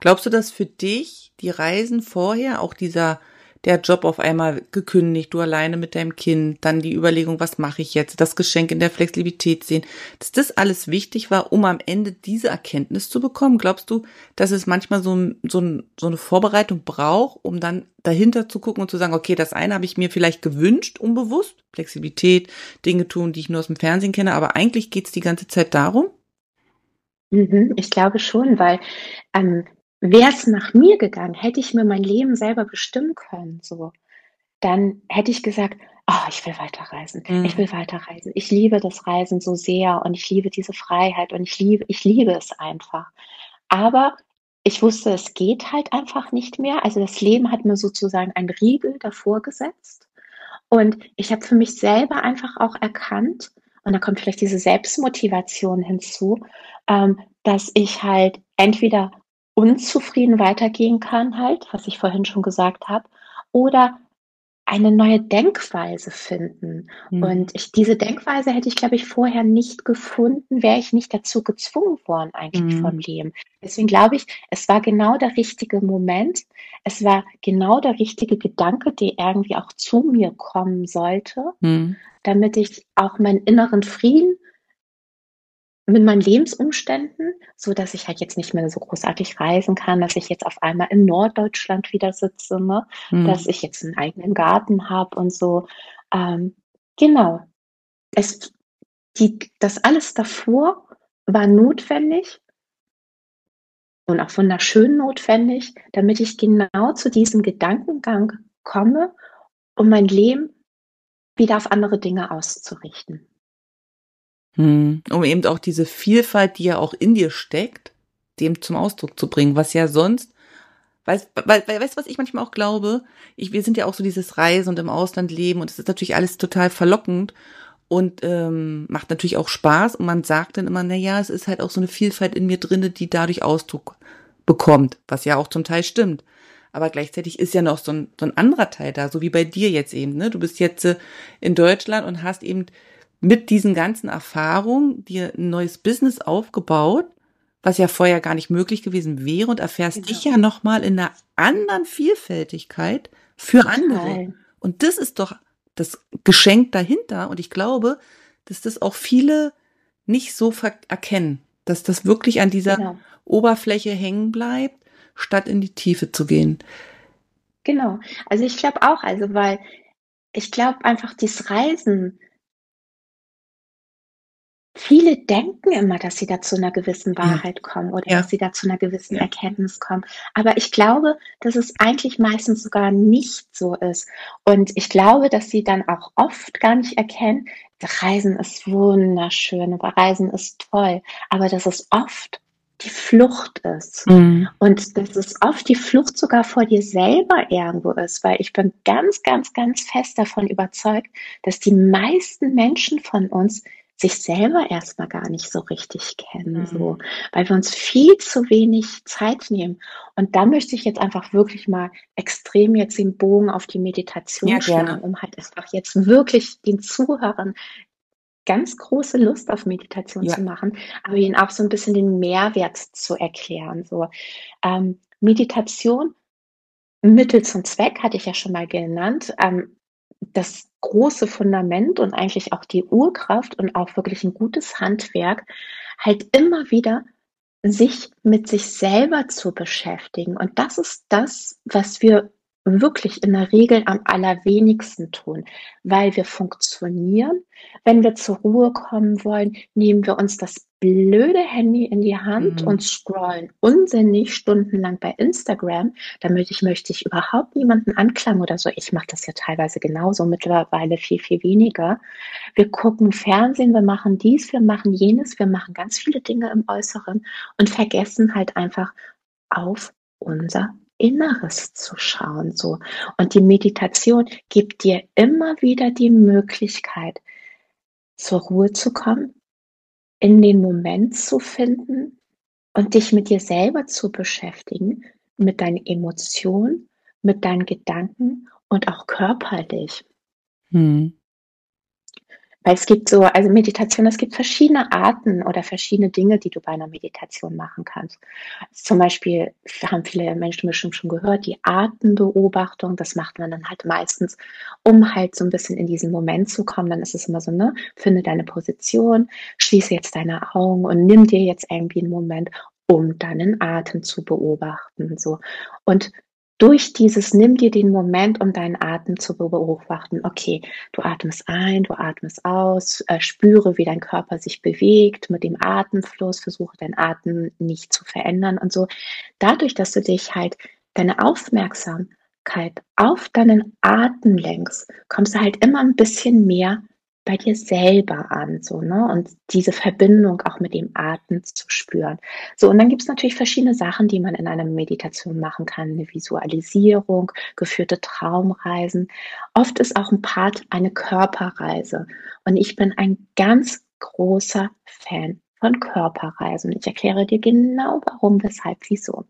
Glaubst du, dass für dich die Reisen vorher, auch dieser der Job auf einmal gekündigt, du alleine mit deinem Kind, dann die Überlegung, was mache ich jetzt, das Geschenk in der Flexibilität sehen, dass das alles wichtig war, um am Ende diese Erkenntnis zu bekommen? Glaubst du, dass es manchmal so eine Vorbereitung braucht, um dann dahinter zu gucken und zu sagen, okay, das eine habe ich mir vielleicht gewünscht, unbewusst, Flexibilität, Dinge tun, die ich nur aus dem Fernsehen kenne, aber eigentlich geht es die ganze Zeit darum? Ich glaube schon, weil wäre es nach mir gegangen, hätte ich mir mein Leben selber bestimmen können, so, dann hätte ich gesagt, oh, ich will weiterreisen, ich liebe das Reisen so sehr und ich liebe diese Freiheit und ich liebe es einfach. Aber ich wusste, es geht halt einfach nicht mehr. Also das Leben hat mir sozusagen einen Riegel davor gesetzt und ich habe für mich selber einfach auch erkannt, und da kommt vielleicht diese Selbstmotivation hinzu, dass ich halt entweder unzufrieden weitergehen kann, halt, was ich vorhin schon gesagt habe, oder eine neue Denkweise finden. Mhm. Und diese Denkweise hätte ich, glaube ich, vorher nicht gefunden, wäre ich nicht dazu gezwungen worden eigentlich vom Leben. Deswegen glaube ich, es war genau der richtige Moment, es war genau der richtige Gedanke, der irgendwie auch zu mir kommen sollte, damit ich auch meinen inneren Frieden mit meinen Lebensumständen, so dass ich halt jetzt nicht mehr so großartig reisen kann, dass ich jetzt auf einmal in Norddeutschland wieder sitze, ne? Dass ich jetzt einen eigenen Garten habe und so. Genau. Das alles davor war notwendig und auch wunderschön notwendig, damit ich genau zu diesem Gedankengang komme, um mein Leben wieder auf andere Dinge auszurichten. Um eben auch diese Vielfalt, die ja auch in dir steckt, dem zum Ausdruck zu bringen, was ja sonst, weißt du, was ich manchmal auch glaube? Wir sind ja auch so dieses Reisen und im Ausland leben und es ist natürlich alles total verlockend und macht natürlich auch Spaß und man sagt dann immer, naja, es ist halt auch so eine Vielfalt in mir drinne, die dadurch Ausdruck bekommt, was ja auch zum Teil stimmt. Aber gleichzeitig ist ja noch so ein anderer Teil da, so wie bei dir jetzt eben, ne? Du bist jetzt in Deutschland und hast eben mit diesen ganzen Erfahrungen dir ein neues Business aufgebaut, was ja vorher gar nicht möglich gewesen wäre und erfährst dich ja nochmal in einer anderen Vielfältigkeit für andere. Und das ist doch das Geschenk dahinter und ich glaube, dass das auch viele nicht so erkennen, dass das wirklich an dieser Oberfläche hängen bleibt, statt in die Tiefe zu gehen. Genau, also ich glaube auch, weil ich glaube einfach, dieses Reisen, viele denken immer, dass sie da zu einer gewissen Wahrheit kommen oder dass sie da zu einer gewissen Erkenntnis kommen. Aber ich glaube, dass es eigentlich meistens sogar nicht so ist. Und ich glaube, dass sie dann auch oft gar nicht erkennen, Reisen ist wunderschön, Reisen ist toll, aber dass es oft die Flucht ist. Und dass es oft die Flucht sogar vor dir selber irgendwo ist, weil ich bin ganz, ganz, ganz fest davon überzeugt, dass die meisten Menschen von uns sich selber erstmal gar nicht so richtig kennen, so, weil wir uns viel zu wenig Zeit nehmen. Und da möchte ich jetzt einfach wirklich mal extrem jetzt den Bogen auf die Meditation schlagen, um halt einfach jetzt wirklich den Zuhörern ganz große Lust auf Meditation zu machen, aber ihnen auch so ein bisschen den Mehrwert zu erklären. So. Meditation, Mittel zum Zweck, hatte ich ja schon mal genannt, das große Fundament und eigentlich auch die Urkraft und auch wirklich ein gutes Handwerk, halt immer wieder sich mit sich selber zu beschäftigen. Und das ist das, was wir wirklich in der Regel am allerwenigsten tun, weil wir funktionieren. Wenn wir zur Ruhe kommen wollen, nehmen wir uns das blöde Handy in die Hand und scrollen unsinnig stundenlang bei Instagram. Damit möchte ich überhaupt niemanden anklagen oder so. Ich mache das ja teilweise genauso, mittlerweile viel, viel weniger. Wir gucken Fernsehen, wir machen dies, wir machen jenes, wir machen ganz viele Dinge im Äußeren und vergessen halt einfach auf unser Inneres zu schauen, so. Und die Meditation gibt dir immer wieder die Möglichkeit, zur Ruhe zu kommen, in den Moment zu finden und dich mit dir selber zu beschäftigen, mit deinen Emotionen, mit deinen Gedanken und auch körperlich. Weil es gibt so, also Meditation, es gibt verschiedene Arten oder verschiedene Dinge, die du bei einer Meditation machen kannst. Zum Beispiel haben viele Menschen bestimmt schon gehört, die Atembeobachtung, das macht man dann halt meistens, um halt so ein bisschen in diesen Moment zu kommen. Dann ist es immer so, ne, finde deine Position, schließe jetzt deine Augen und nimm dir jetzt irgendwie einen Moment, um deinen Atem zu beobachten. So. Und durch dieses nimm dir den Moment, um deinen Atem zu beobachten. Okay, du atmest ein, du atmest aus, spüre, wie dein Körper sich bewegt mit dem Atemfluss, versuche deinen Atem nicht zu verändern und so. Dadurch, dass du dich halt deine Aufmerksamkeit auf deinen Atem lenkst, kommst du halt immer ein bisschen mehr bei dir selber an, so, ne? Und diese Verbindung auch mit dem Atem zu spüren. So, und dann gibt es natürlich verschiedene Sachen, die man in einer Meditation machen kann, eine Visualisierung, geführte Traumreisen. Oft ist auch ein Part eine Körperreise. Und ich bin ein ganz großer Fan von Körperreisen. Ich erkläre dir genau, warum, weshalb, wieso.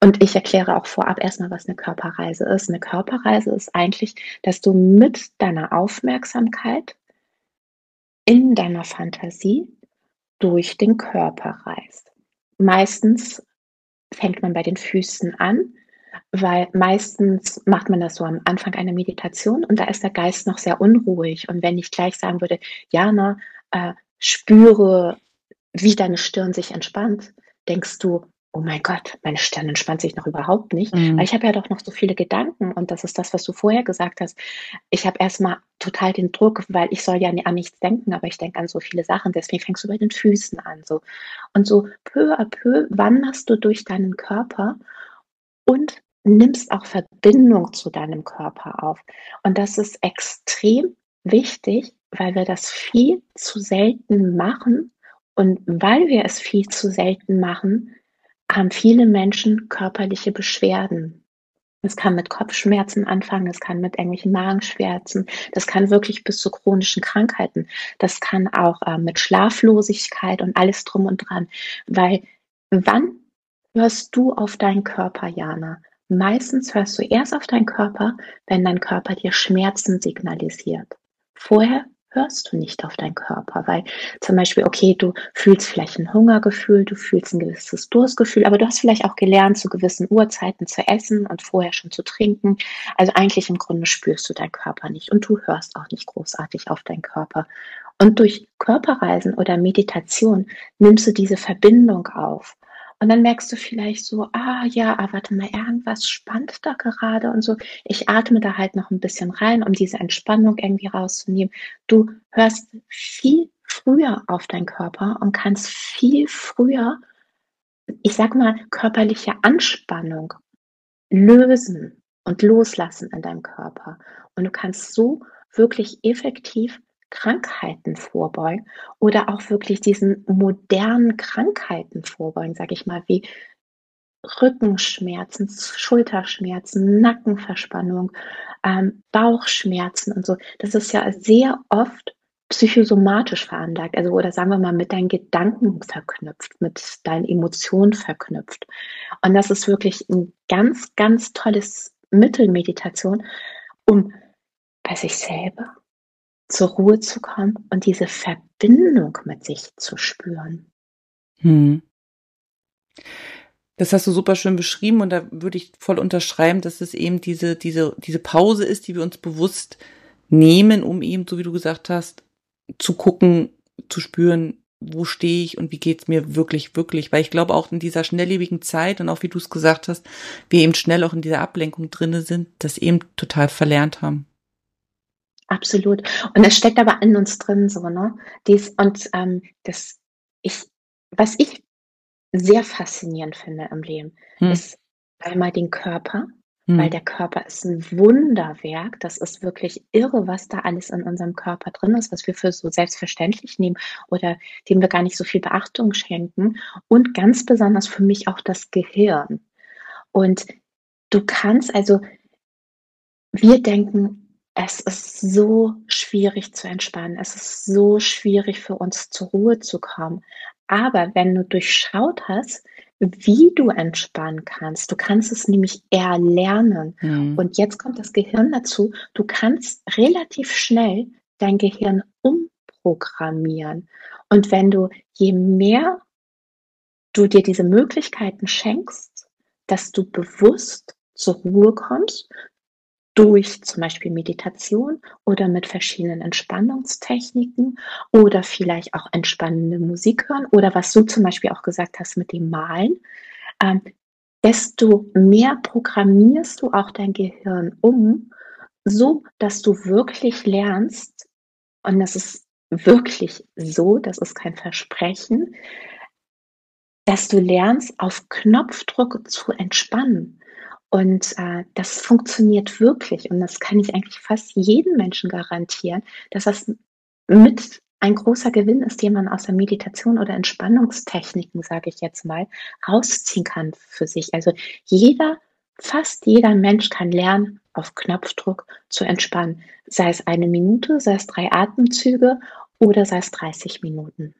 Und ich erkläre auch vorab erstmal, was eine Körperreise ist. Eine Körperreise ist eigentlich, dass du mit deiner Aufmerksamkeit in deiner Fantasie durch den Körper reist. Meistens fängt man bei den Füßen an, weil meistens macht man das so am Anfang einer Meditation und da ist der Geist noch sehr unruhig. Und wenn ich gleich sagen würde, Jana, spüre, wie deine Stirn sich entspannt, denkst du, oh mein Gott, meine Stirn entspannt sich noch überhaupt nicht, weil ich habe ja doch noch so viele Gedanken und das ist das, was du vorher gesagt hast. Ich habe erstmal total den Druck, weil ich soll ja an nichts denken, aber ich denke an so viele Sachen, deswegen fängst du bei den Füßen an. So. Und so peu à peu wanderst du durch deinen Körper und nimmst auch Verbindung zu deinem Körper auf. Und das ist extrem wichtig, weil wir das viel zu selten machen und weil wir es viel zu selten machen, haben viele Menschen körperliche Beschwerden. Das kann mit Kopfschmerzen anfangen, das kann mit irgendwelchen Magenschmerzen, das kann wirklich bis zu chronischen Krankheiten, das kann auch mit Schlaflosigkeit und alles drum und dran. Weil wann hörst du auf deinen Körper, Jana? Meistens hörst du erst auf deinen Körper, wenn dein Körper dir Schmerzen signalisiert. Vorher hörst du nicht auf deinen Körper, weil zum Beispiel, okay, du fühlst vielleicht ein Hungergefühl, du fühlst ein gewisses Durstgefühl, aber du hast vielleicht auch gelernt, zu gewissen Uhrzeiten zu essen und vorher schon zu trinken. Also eigentlich im Grunde spürst du deinen Körper nicht und du hörst auch nicht großartig auf deinen Körper. Und durch Körperreisen oder Meditation nimmst du diese Verbindung auf. Und dann merkst du vielleicht so, warte mal, irgendwas spannt da gerade und so. Ich atme da halt noch ein bisschen rein, um diese Entspannung irgendwie rauszunehmen. Du hörst viel früher auf deinen Körper und kannst viel früher, ich sag mal, körperliche Anspannung lösen und loslassen in deinem Körper. Und du kannst so wirklich effektiv Krankheiten vorbeugen oder auch wirklich diesen modernen Krankheiten vorbeugen, sage ich mal, wie Rückenschmerzen, Schulterschmerzen, Nackenverspannung, Bauchschmerzen und so. Das ist ja sehr oft psychosomatisch veranlagt, also oder sagen wir mal mit deinen Gedanken verknüpft, mit deinen Emotionen verknüpft. Und das ist wirklich ein ganz, ganz tolles Mittel, Meditation, um bei sich selber zur Ruhe zu kommen und diese Verbindung mit sich zu spüren. Das hast du super schön beschrieben und da würde ich voll unterschreiben, dass es eben diese Pause ist, die wir uns bewusst nehmen, um eben, so wie du gesagt hast, zu gucken, zu spüren, wo stehe ich und wie geht's mir wirklich, wirklich. Weil ich glaube, auch in dieser schnelllebigen Zeit und auch wie du es gesagt hast, wir eben schnell auch in dieser Ablenkung drinne sind, das eben total verlernt haben. Absolut. Und das steckt aber in uns drin, so, ne? Was ich sehr faszinierend finde im Leben, ist einmal den Körper, weil der Körper ist ein Wunderwerk. Das ist wirklich irre, was da alles in unserem Körper drin ist, was wir für so selbstverständlich nehmen oder dem wir gar nicht so viel Beachtung schenken. Und ganz besonders für mich auch das Gehirn. Und du kannst, also wir denken, es ist so schwierig zu entspannen. Es ist so schwierig für uns zur Ruhe zu kommen. Aber wenn du durchschaut hast, wie du entspannen kannst, du kannst es nämlich erlernen. Und jetzt kommt das Gehirn dazu. Du kannst relativ schnell dein Gehirn umstellen programmieren. Und wenn du, je mehr du dir diese Möglichkeiten schenkst, dass du bewusst zur Ruhe kommst, durch zum Beispiel Meditation oder mit verschiedenen Entspannungstechniken oder vielleicht auch entspannende Musik hören oder was du zum Beispiel auch gesagt hast mit dem Malen, desto mehr programmierst du auch dein Gehirn um, so dass du wirklich lernst, und das ist wirklich so, das ist kein Versprechen, dass du lernst, auf Knopfdruck zu entspannen. Und das funktioniert wirklich und das kann ich eigentlich fast jedem Menschen garantieren, dass das mit ein großer Gewinn ist, den man aus der Meditation oder Entspannungstechniken, sage ich jetzt mal, rausziehen kann für sich. Also fast jeder Mensch kann lernen, auf Knopfdruck zu entspannen, sei es 1 Minute, sei es 3 Atemzüge oder sei es 30 Minuten.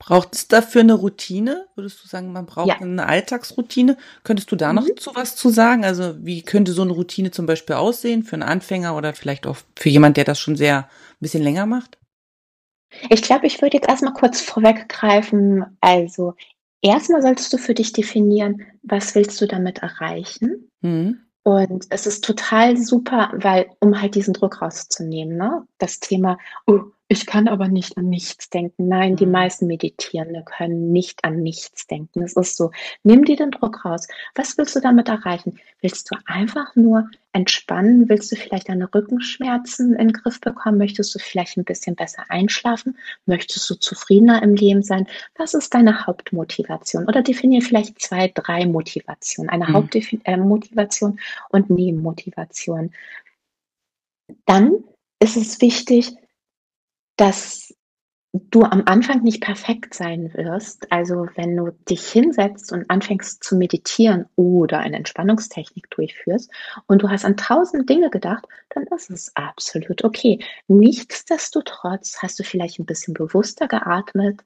Braucht es dafür eine Routine? Würdest du sagen, man braucht eine Alltagsroutine? Könntest du da noch zu was zu sagen? Also wie könnte so eine Routine zum Beispiel aussehen für einen Anfänger oder vielleicht auch für jemand, der das schon ein bisschen länger macht? Ich glaube, ich würde jetzt erstmal kurz vorweggreifen. Also erstmal solltest du für dich definieren, was willst du damit erreichen? Mhm. Und es ist total super, weil um halt diesen Druck rauszunehmen, ne? Das Thema, ich kann aber nicht an nichts denken. Nein, die meisten Meditierende können nicht an nichts denken. Es ist so, nimm dir den Druck raus. Was willst du damit erreichen? Willst du einfach nur entspannen? Willst du vielleicht deine Rückenschmerzen in den Griff bekommen? Möchtest du vielleicht ein bisschen besser einschlafen? Möchtest du zufriedener im Leben sein? Was ist deine Hauptmotivation? Oder definiere vielleicht 2, 3 Motivationen. Eine Hauptmotivation und Nebenmotivation. Dann ist es wichtig, dass du am Anfang nicht perfekt sein wirst. Also wenn du dich hinsetzt und anfängst zu meditieren oder eine Entspannungstechnik durchführst und du hast an 1000 Dinge gedacht, dann ist es absolut okay. Nichtsdestotrotz hast du vielleicht ein bisschen bewusster geatmet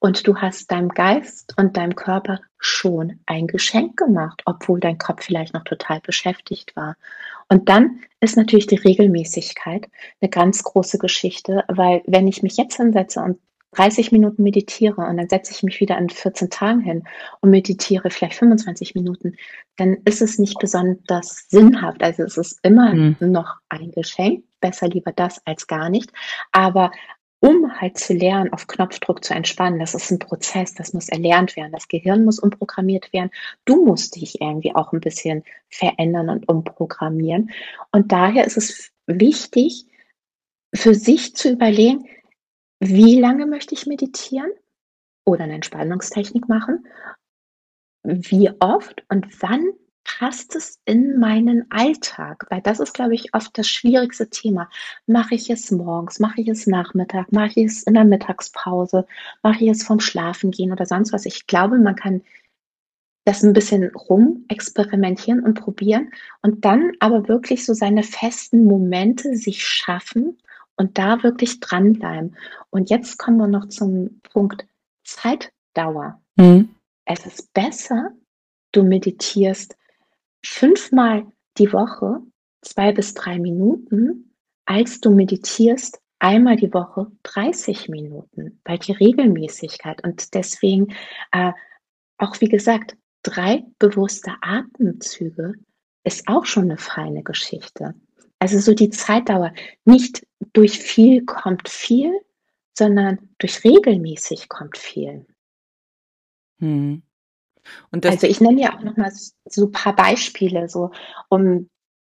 und du hast deinem Geist und deinem Körper schon ein Geschenk gemacht, obwohl dein Kopf vielleicht noch total beschäftigt war. Und dann ist natürlich die Regelmäßigkeit eine ganz große Geschichte, weil wenn ich mich jetzt hinsetze und 30 Minuten meditiere und dann setze ich mich wieder in 14 Tagen hin und meditiere vielleicht 25 Minuten, dann ist es nicht besonders sinnhaft. Also es ist immer noch ein Geschenk, besser lieber das als gar nicht. Aber um halt zu lernen, auf Knopfdruck zu entspannen, das ist ein Prozess, das muss erlernt werden, das Gehirn muss umprogrammiert werden, du musst dich irgendwie auch ein bisschen verändern und umprogrammieren. Und daher ist es wichtig, für sich zu überlegen, wie lange möchte ich meditieren oder eine Entspannungstechnik machen, wie oft und wann passt es in meinen Alltag? Weil das ist, glaube ich, oft das schwierigste Thema. Mache ich es morgens? Mache ich es nachmittags? Mache ich es in der Mittagspause? Mache ich es vorm Schlafengehen oder sonst was? Ich glaube, man kann das ein bisschen rumexperimentieren und probieren und dann aber wirklich so seine festen Momente sich schaffen und da wirklich dranbleiben. Und jetzt kommen wir noch zum Punkt Zeitdauer. Es ist besser, du meditierst 5-mal die Woche 2 bis 3 Minuten, als du meditierst einmal die Woche 30 Minuten, weil die Regelmäßigkeit und deswegen auch wie gesagt 3 bewusste Atemzüge ist auch schon eine feine Geschichte. Also so die Zeitdauer, nicht durch viel kommt viel, sondern durch regelmäßig kommt viel. Also ich nenne ja auch nochmal so ein paar Beispiele, so um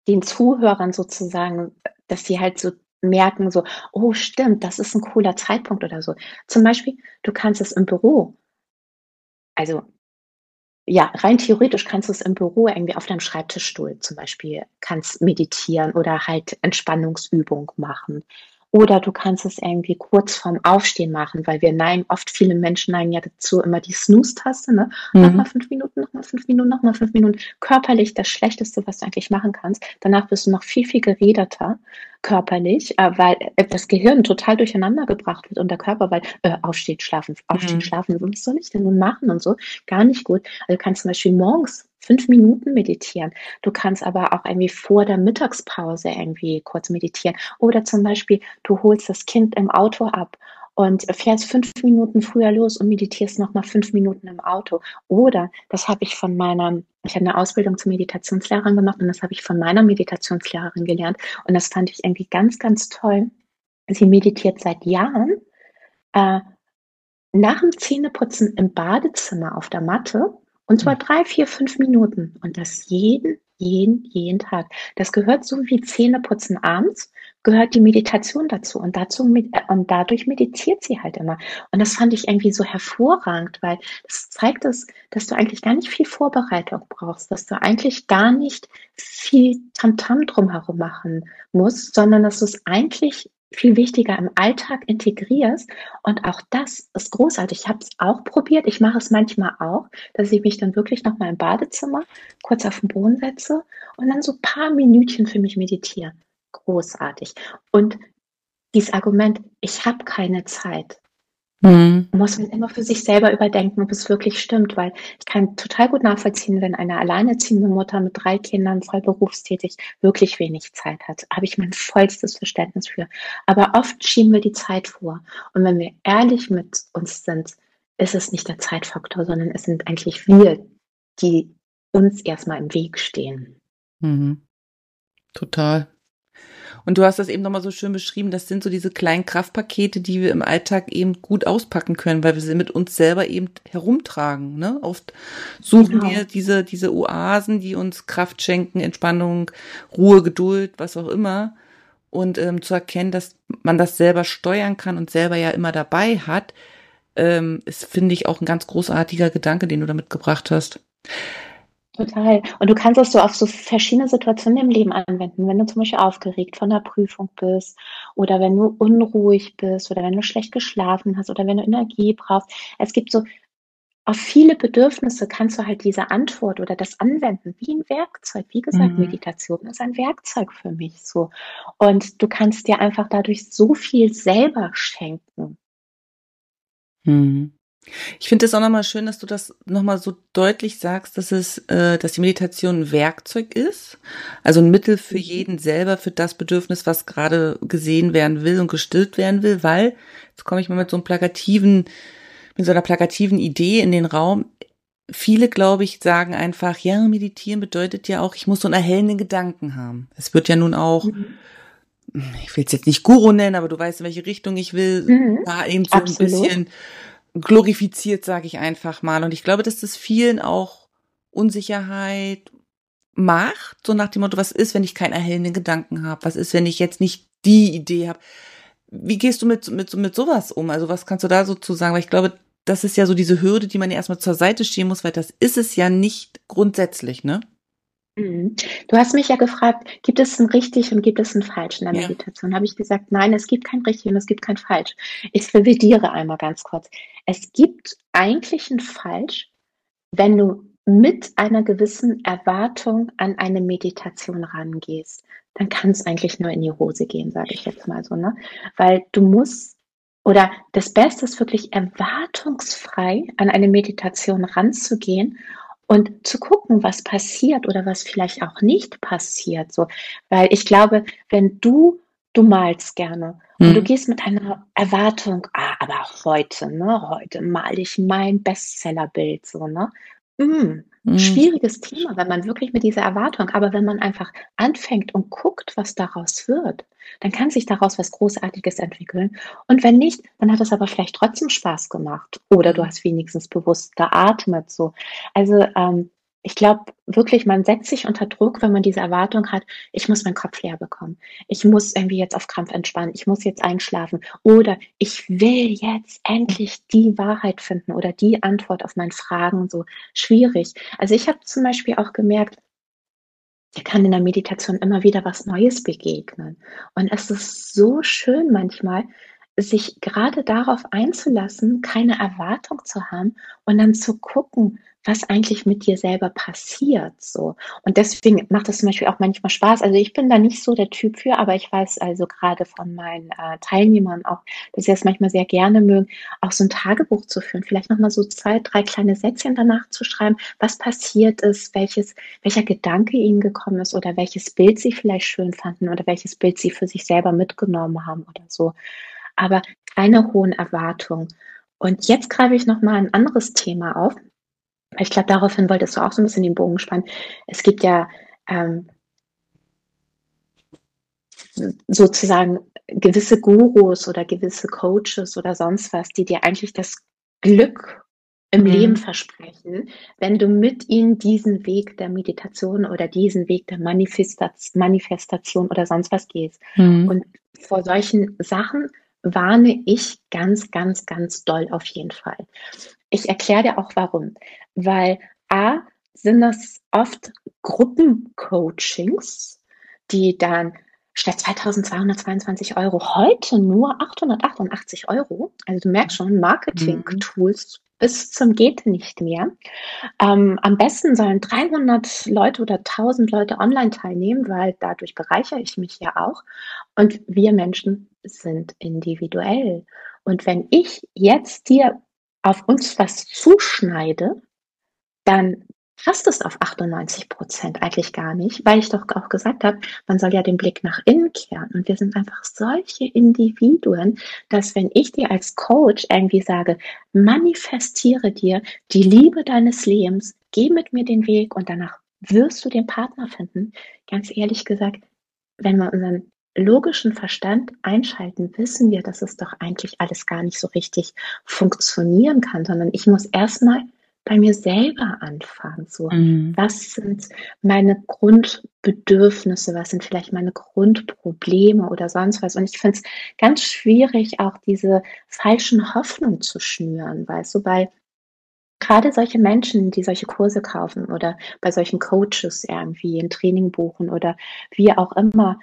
den Zuhörern sozusagen, dass sie halt so merken, so, oh stimmt, das ist ein cooler Zeitpunkt oder so. Zum Beispiel, du kannst es im Büro, also ja, rein theoretisch kannst du es im Büro irgendwie auf deinem Schreibtischstuhl zum Beispiel, kannst meditieren oder halt Entspannungsübung machen. Oder du kannst es irgendwie kurz vorm Aufstehen machen, weil wir viele Menschen neigen ja dazu immer die Snooze-Taste, ne? Nochmal 5 Minuten, nochmal 5 Minuten, nochmal 5 Minuten. Körperlich das Schlechteste, was du eigentlich machen kannst. Danach bist du noch viel, viel geräderter körperlich, weil das Gehirn total durcheinander gebracht wird und der Körper, weil aufstehen, schlafen, was soll ich denn nun machen und so, gar nicht gut. Also du kannst zum Beispiel morgens 5 Minuten meditieren. Du kannst aber auch irgendwie vor der Mittagspause irgendwie kurz meditieren. Oder zum Beispiel, du holst das Kind im Auto ab und fährst 5 Minuten früher los und meditierst nochmal 5 Minuten im Auto. Oder, das habe ich von meiner, ich habe eine Ausbildung zur Meditationslehrerin gemacht und das habe ich von meiner Meditationslehrerin gelernt. Und das fand ich irgendwie ganz, ganz toll. Sie meditiert seit Jahren nach dem Zähneputzen im Badezimmer auf der Matte. Und zwar 3, 4, 5 Minuten. Und das jeden Tag. Das gehört so wie Zähneputzen abends, gehört die Meditation dazu. Und dadurch meditiert sie halt immer. Und das fand ich irgendwie so hervorragend, weil das zeigt es, dass du eigentlich gar nicht viel Vorbereitung brauchst, dass du eigentlich gar nicht viel Tamtam drumherum machen musst, sondern dass du es eigentlich viel wichtiger im Alltag integrierst. Und auch das ist großartig. Ich habe es auch probiert. Ich mache es manchmal auch, dass ich mich dann wirklich nochmal im Badezimmer kurz auf den Boden setze und dann so ein paar Minütchen für mich meditiere. Großartig. Und dieses Argument, ich habe keine Zeit, muss man immer für sich selber überdenken, ob es wirklich stimmt, weil ich kann total gut nachvollziehen, wenn eine alleinerziehende Mutter mit 3 Kindern voll berufstätig wirklich wenig Zeit hat. Habe ich mein vollstes Verständnis für. Aber oft schieben wir die Zeit vor. Und wenn wir ehrlich mit uns sind, ist es nicht der Zeitfaktor, sondern es sind eigentlich wir, die uns erstmal im Weg stehen. Mhm. Total. Und du hast das eben nochmal so schön beschrieben, das sind so diese kleinen Kraftpakete, die wir im Alltag eben gut auspacken können, weil wir sie mit uns selber eben herumtragen. Ne? Oft suchen wir diese Oasen, die uns Kraft schenken, Entspannung, Ruhe, Geduld, was auch immer. Und zu erkennen, dass man das selber steuern kann und selber ja immer dabei hat, ist, finde ich, auch ein ganz großartiger Gedanke, den du da mitgebracht hast. Total. Und du kannst das so auf so verschiedene Situationen im Leben anwenden. Wenn du zum Beispiel aufgeregt von der Prüfung bist oder wenn du unruhig bist oder wenn du schlecht geschlafen hast oder wenn du Energie brauchst. Es gibt so, auf viele Bedürfnisse kannst du halt diese Antwort oder das anwenden, wie ein Werkzeug. Wie gesagt, Meditation ist ein Werkzeug für mich so. Und du kannst dir einfach dadurch so viel selber schenken. Mhm. Ich finde es auch nochmal schön, dass du das nochmal so deutlich sagst, dass die Meditation ein Werkzeug ist, also ein Mittel für jeden selber, für das Bedürfnis, was gerade gesehen werden will und gestillt werden will, weil, jetzt komme ich mal mit so einer plakativen Idee in den Raum, viele, glaube ich, sagen einfach, ja, meditieren bedeutet ja auch, ich muss so einen erhellenden Gedanken haben. Es wird ja nun auch... Ich will es jetzt nicht Guru nennen, aber du weißt, in welche Richtung ich will, da eben so Absolut. Ein bisschen... glorifiziert, sage ich einfach mal. Und ich glaube, dass das vielen auch Unsicherheit macht, so nach dem Motto, was ist, wenn ich keinen erhellenden Gedanken habe? Was ist, wenn ich jetzt nicht die Idee habe? Wie gehst du mit sowas um? Also was kannst du da so zu sagen? Weil ich glaube, das ist ja so diese Hürde, die man ja erstmal zur Seite schieben muss, weil das ist es ja nicht grundsätzlich, ne? Du hast mich ja gefragt, gibt es ein richtig und gibt es ein falsch in der Meditation? Habe ich gesagt, nein, es gibt kein richtig und es gibt kein falsch. Ich revidiere einmal ganz kurz. Es gibt eigentlich ein falsch, wenn du mit einer gewissen Erwartung an eine Meditation rangehst. Dann kann es eigentlich nur in die Hose gehen, sage ich jetzt mal so, ne? Weil du musst, oder das Beste ist wirklich erwartungsfrei an eine Meditation ranzugehen und zu gucken, was passiert oder was vielleicht auch nicht passiert. So. Weil ich glaube, wenn du malst gerne und du gehst mit einer Erwartung, aber heute male ich mein Bestsellerbild. So, ne? Schwieriges Thema, wenn man wirklich mit dieser Erwartung, aber wenn man einfach anfängt und guckt, was daraus wird, dann kann sich daraus was Großartiges entwickeln. Und wenn nicht, dann hat es aber vielleicht trotzdem Spaß gemacht. Oder du hast wenigstens bewusst geatmet. So. Also ich glaube wirklich, man setzt sich unter Druck, wenn man diese Erwartung hat, ich muss meinen Kopf leer bekommen. Ich muss irgendwie jetzt auf Krampf entspannen. Ich muss jetzt einschlafen. Oder ich will jetzt endlich die Wahrheit finden oder die Antwort auf meine Fragen. So schwierig. Also ich habe zum Beispiel auch gemerkt, dir kann in der Meditation immer wieder was Neues begegnen. Und es ist so schön manchmal, sich gerade darauf einzulassen, keine Erwartung zu haben und dann zu gucken, was eigentlich mit dir selber passiert. So. Und deswegen macht das zum Beispiel auch manchmal Spaß. Also ich bin da nicht so der Typ für, aber ich weiß also gerade von meinen Teilnehmern auch, dass sie das manchmal sehr gerne mögen, auch so ein Tagebuch zu führen. Vielleicht nochmal so 2, 3 kleine Sätzchen danach zu schreiben, was passiert ist, welcher Gedanke ihnen gekommen ist oder welches Bild sie vielleicht schön fanden oder welches Bild sie für sich selber mitgenommen haben oder so. Aber keine hohen Erwartungen. Und jetzt greife ich nochmal ein anderes Thema auf. Ich glaube, daraufhin wolltest du auch so ein bisschen den Bogen spannen. Es gibt ja sozusagen gewisse Gurus oder gewisse Coaches oder sonst was, die dir eigentlich das Glück im Leben versprechen, wenn du mit ihnen diesen Weg der Meditation oder diesen Weg der Manifestation oder sonst was gehst. Mhm. Und vor solchen Sachen warne ich ganz, ganz, ganz doll auf jeden Fall. Ich erkläre dir auch warum, weil A, sind das oft Gruppencoachings, die dann statt 2.222 Euro heute nur 888 €, also du merkst schon, Marketing-Tools bis zum Geht nicht mehr. Am besten sollen 300 Leute oder 1000 Leute online teilnehmen, weil dadurch bereichere ich mich ja auch. Und wir Menschen sind individuell. Und wenn ich jetzt dir auf uns was zuschneide, dann passt es auf 98% eigentlich gar nicht, weil ich doch auch gesagt habe, man soll ja den Blick nach innen kehren. Und wir sind einfach solche Individuen, dass wenn ich dir als Coach irgendwie sage, manifestiere dir die Liebe deines Lebens, geh mit mir den Weg und danach wirst du den Partner finden. Ganz ehrlich gesagt, wenn wir unseren logischen Verstand einschalten, wissen wir, dass es doch eigentlich alles gar nicht so richtig funktionieren kann, sondern ich muss erstmal bei mir selber anfangen. So, was sind meine Grundbedürfnisse, was sind vielleicht meine Grundprobleme oder sonst was. Und ich finde es ganz schwierig, auch diese falschen Hoffnungen zu schnüren, weißt du, weil gerade solche Menschen, die solche Kurse kaufen oder bei solchen Coaches irgendwie ein Training buchen oder wie auch immer,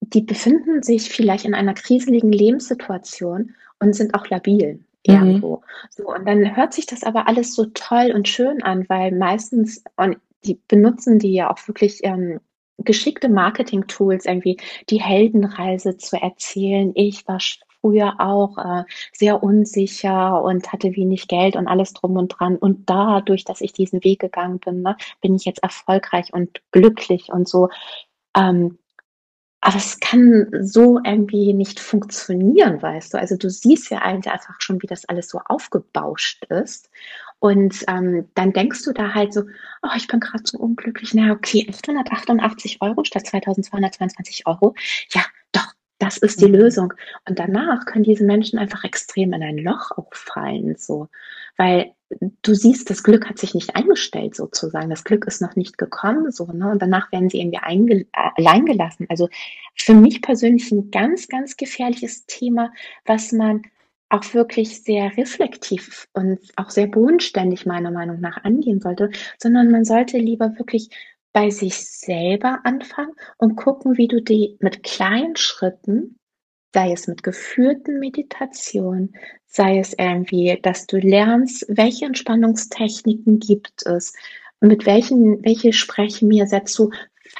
die befinden sich vielleicht in einer kriseligen Lebenssituation und sind auch labil irgendwo. So, und dann hört sich das aber alles so toll und schön an, weil meistens, und die benutzen die ja auch wirklich geschickte Marketing-Tools, irgendwie die Heldenreise zu erzählen. Ich war früher auch sehr unsicher und hatte wenig Geld und alles drum und dran. Und dadurch, dass ich diesen Weg gegangen bin, ne, bin ich jetzt erfolgreich und glücklich und so. Aber es kann so irgendwie nicht funktionieren, weißt du. Also du siehst ja eigentlich einfach schon, wie das alles so aufgebauscht ist. Und dann denkst du da halt so, oh, ich bin gerade so unglücklich. Na okay, 888 € statt 2.222 €. Ja, doch, das ist die Lösung. Und danach können diese Menschen einfach extrem in ein Loch auffallen, so. Weil du siehst, das Glück hat sich nicht eingestellt sozusagen, das Glück ist noch nicht gekommen, so, ne? Und danach werden sie irgendwie allein gelassen. Also für mich persönlich ein ganz, ganz gefährliches Thema, was man auch wirklich sehr reflektiv und auch sehr bodenständig meiner Meinung nach angehen sollte, sondern man sollte lieber wirklich bei sich selber anfangen und gucken, wie du die mit kleinen Schritten, sei es mit geführten Meditationen, sei es irgendwie, dass du lernst, welche Entspannungstechniken gibt es, mit welche sprechen mir dazu.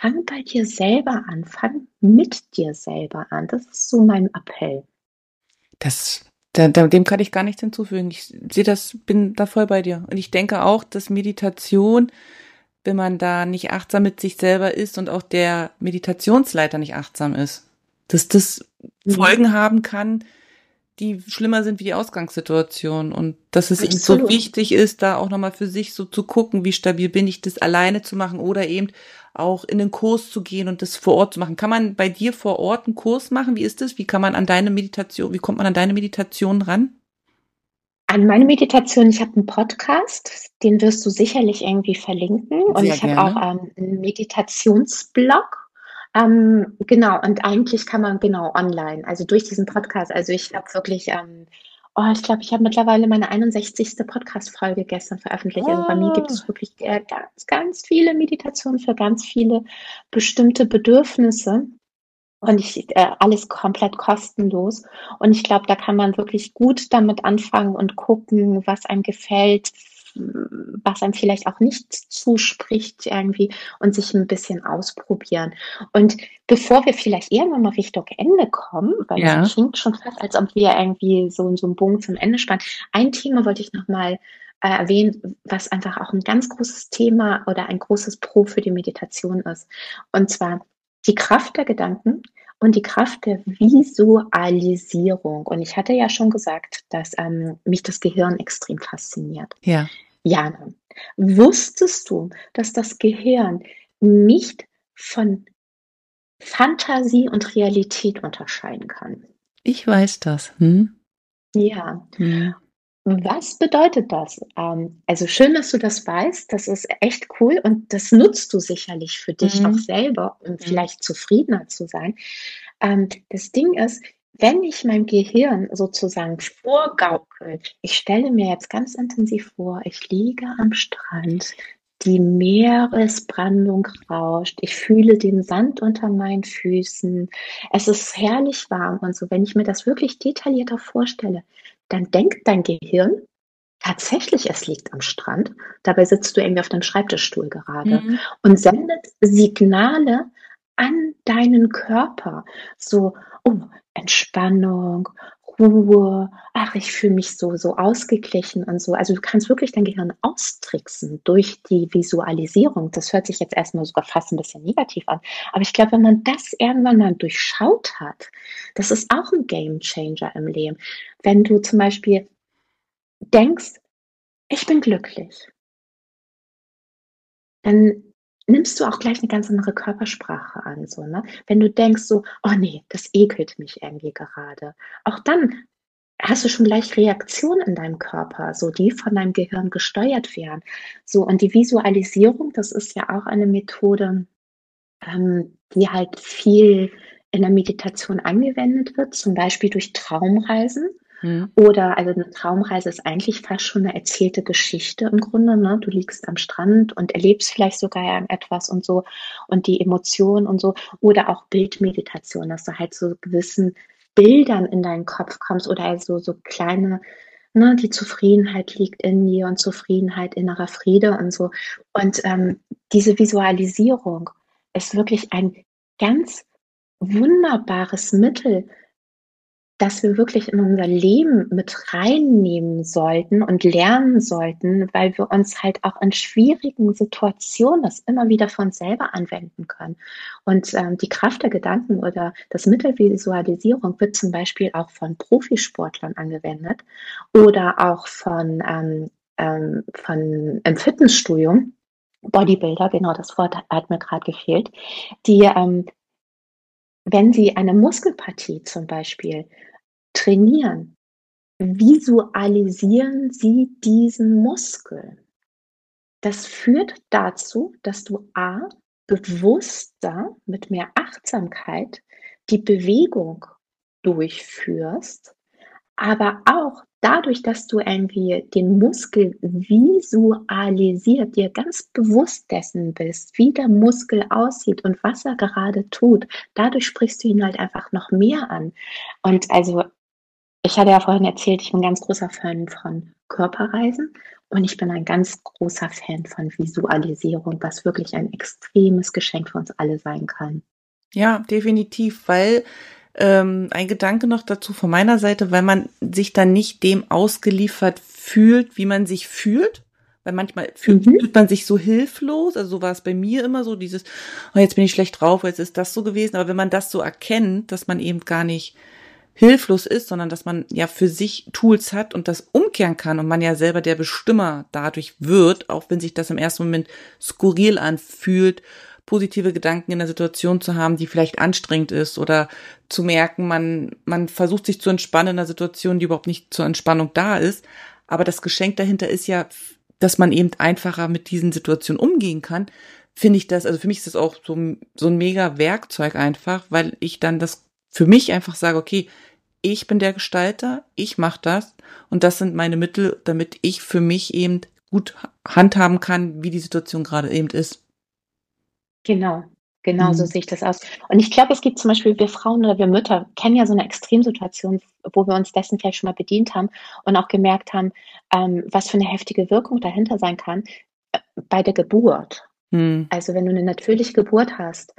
Fang bei dir selber an, fang mit dir selber an. Das ist so mein Appell. Dem kann ich gar nichts hinzufügen. Ich sehe das, bin da voll bei dir. Und ich denke auch, dass Meditation, wenn man da nicht achtsam mit sich selber ist und auch der Meditationsleiter nicht achtsam ist, dass das Folgen haben kann, die schlimmer sind wie die Ausgangssituation. Und dass es eben so wichtig ist, da auch nochmal für sich so zu gucken, wie stabil bin ich, das alleine zu machen oder eben auch in den Kurs zu gehen und das vor Ort zu machen. Kann man bei dir vor Ort einen Kurs machen? Wie ist das? Wie kommt man an deine Meditation ran? An meine Meditation, ich habe einen Podcast, den wirst du sicherlich irgendwie verlinken. Sehr und ich habe auch einen Meditationsblog. Genau, und eigentlich kann man online, also durch diesen Podcast, also ich habe wirklich, ich glaube, ich habe mittlerweile meine 61. Podcast-Folge gestern veröffentlicht. Also bei mir gibt es wirklich ganz, ganz viele Meditationen für ganz viele bestimmte Bedürfnisse. Und alles komplett kostenlos. Und ich glaube, da kann man wirklich gut damit anfangen und gucken, was einem gefällt, was einem vielleicht auch nicht zuspricht irgendwie und sich ein bisschen ausprobieren. Und bevor wir vielleicht irgendwann mal Richtung Ende kommen, weil es klingt schon fast, als ob wir irgendwie so einen Bogen zum Ende spannen. Ein Thema wollte ich nochmal erwähnen, was einfach auch ein ganz großes Thema oder ein großes Pro für die Meditation ist. Und zwar die Kraft der Gedanken und die Kraft der Visualisierung. Und ich hatte ja schon gesagt, dass mich das Gehirn extrem fasziniert. Ja. Jana, wusstest du, dass das Gehirn nicht von Fantasie und Realität unterscheiden kann? Ich weiß das. Ja. Hm. Was bedeutet das? Also schön, dass du das weißt, das ist echt cool und das nutzt du sicherlich für dich auch selber, um vielleicht zufriedener zu sein. Das Ding ist, wenn ich meinem Gehirn sozusagen vorgaukel, ich stelle mir jetzt ganz intensiv vor, ich liege am Strand, die Meeresbrandung rauscht, ich fühle den Sand unter meinen Füßen, es ist herrlich warm und so, wenn ich mir das wirklich detaillierter vorstelle, dann denkt dein Gehirn tatsächlich, es liegt am Strand. Dabei sitzt du irgendwie auf deinem Schreibtischstuhl gerade und sendet Signale an deinen Körper. So, oh, Entspannung, Ruhe, ach, ich fühle mich so ausgeglichen und so. Also du kannst wirklich dein Gehirn austricksen durch die Visualisierung. Das hört sich jetzt erstmal sogar fast ein bisschen negativ an. Aber ich glaube, wenn man das irgendwann mal durchschaut hat, das ist auch ein Game Changer im Leben. Wenn du zum Beispiel denkst, ich bin glücklich, dann nimmst du auch gleich eine ganz andere Körpersprache an. So, ne? Wenn du denkst so, oh nee, das ekelt mich irgendwie gerade. Auch dann hast du schon gleich Reaktionen in deinem Körper, so die von deinem Gehirn gesteuert werden. So, und die Visualisierung, das ist ja auch eine Methode, die halt viel in der Meditation angewendet wird, zum Beispiel durch Traumreisen. Oder, also eine Traumreise ist eigentlich fast schon eine erzählte Geschichte im Grunde, ne? Du liegst am Strand und erlebst vielleicht sogar etwas und so und die Emotionen und so. Oder auch Bildmeditation, dass du halt so gewissen Bildern in deinen Kopf kommst oder also so kleine, ne? Die Zufriedenheit liegt in dir und Zufriedenheit, innerer Friede und so. Und diese Visualisierung ist wirklich ein ganz wunderbares Mittel, dass wir wirklich in unser Leben mit reinnehmen sollten und lernen sollten, weil wir uns halt auch in schwierigen Situationen das immer wieder von selber anwenden können. Und die Kraft der Gedanken oder das Mittel Visualisierung wird zum Beispiel auch von Profisportlern angewendet oder auch von im Fitnessstudio, Bodybuilder, genau das Wort hat mir gerade gefehlt, die, wenn sie eine Muskelpartie zum Beispiel trainieren, visualisieren Sie diesen Muskel. Das führt dazu, dass du A, bewusster, mit mehr Achtsamkeit die Bewegung durchführst, aber auch dadurch, dass du irgendwie den Muskel visualisiert, dir ganz bewusst dessen bist, wie der Muskel aussieht und was er gerade tut, dadurch sprichst du ihn halt einfach noch mehr an. Und also, ich hatte ja vorhin erzählt, ich bin ein ganz großer Fan von Körperreisen und ich bin ein ganz großer Fan von Visualisierung, was wirklich ein extremes Geschenk für uns alle sein kann. Ja, definitiv, weil ein Gedanke noch dazu von meiner Seite, weil man sich dann nicht dem ausgeliefert fühlt, wie man sich fühlt, weil manchmal fühlt man sich so hilflos, also so war es bei mir immer so, dieses, oh, jetzt bin ich schlecht drauf, jetzt ist das so gewesen, aber wenn man das so erkennt, dass man eben gar nicht hilflos ist, sondern dass man ja für sich Tools hat und das umkehren kann und man ja selber der Bestimmer dadurch wird, auch wenn sich das im ersten Moment skurril anfühlt, positive Gedanken in der Situation zu haben, die vielleicht anstrengend ist oder zu merken, man versucht sich zu entspannen in einer Situation, die überhaupt nicht zur Entspannung da ist. Aber das Geschenk dahinter ist ja, dass man eben einfacher mit diesen Situationen umgehen kann. Finde ich das, also für mich ist das auch so ein mega Werkzeug einfach, weil ich dann das für mich einfach sage, okay, ich bin der Gestalter, ich mache das und das sind meine Mittel, damit ich für mich eben gut handhaben kann, wie die Situation gerade eben ist. Genau, Genau so sehe ich das aus. Und ich glaube, es gibt zum Beispiel, wir Frauen oder wir Mütter kennen ja so eine Extremsituation, wo wir uns dessen vielleicht schon mal bedient haben und auch gemerkt haben, was für eine heftige Wirkung dahinter sein kann bei der Geburt. Mhm. Also wenn du eine natürliche Geburt hast,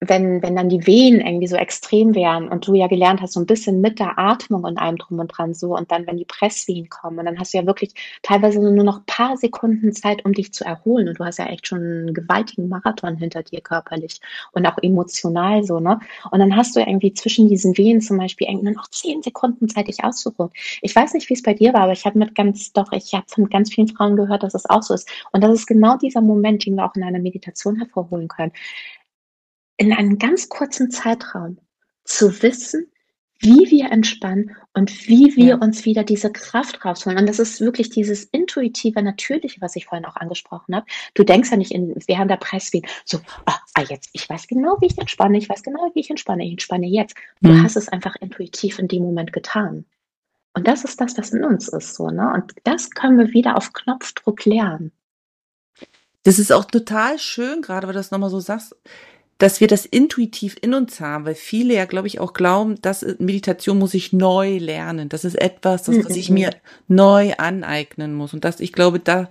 wenn dann die Wehen irgendwie so extrem wären und du ja gelernt hast, so ein bisschen mit der Atmung und allem drum und dran so, und dann, wenn die Presswehen kommen, und dann hast du ja wirklich teilweise nur noch ein paar Sekunden Zeit, um dich zu erholen, und du hast ja echt schon einen gewaltigen Marathon hinter dir körperlich und auch emotional so, ne? Und dann hast du irgendwie zwischen diesen Wehen zum Beispiel irgendwie nur noch 10 Sekunden Zeit, dich auszuruhen. Ich weiß nicht, wie es bei dir war, aber ich habe von ganz vielen Frauen gehört, dass das auch so ist. Und das ist genau dieser Moment, den wir auch in einer Meditation hervorholen können. In einem ganz kurzen Zeitraum zu wissen, wie wir entspannen und wie wir uns wieder diese Kraft rausholen. Und das ist wirklich dieses intuitive, natürliche, was ich vorhin auch angesprochen habe. Du denkst ja nicht während der Presswehen so, jetzt, ich weiß genau, wie ich entspanne, ich entspanne jetzt. Du hast es einfach intuitiv in dem Moment getan. Und das ist das, was in uns ist, so, ne? Und das können wir wieder auf Knopfdruck lernen. Das ist auch total schön, gerade weil du das nochmal so sagst, dass wir das intuitiv in uns haben, weil viele ja, glaube ich, auch glauben, dass Meditation muss ich neu lernen. Das ist etwas, das ich mir neu aneignen muss. Und das, ich glaube, da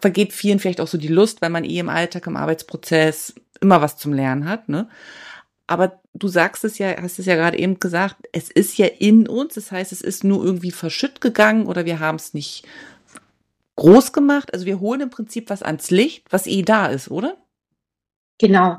vergeht vielen vielleicht auch so die Lust, weil man im Alltag, im Arbeitsprozess immer was zum Lernen hat, ne? Aber du sagst es ja, hast es ja gerade eben gesagt, es ist ja in uns. Das heißt, es ist nur irgendwie verschütt gegangen oder wir haben es nicht groß gemacht. Also wir holen im Prinzip was ans Licht, was da ist, oder? Genau.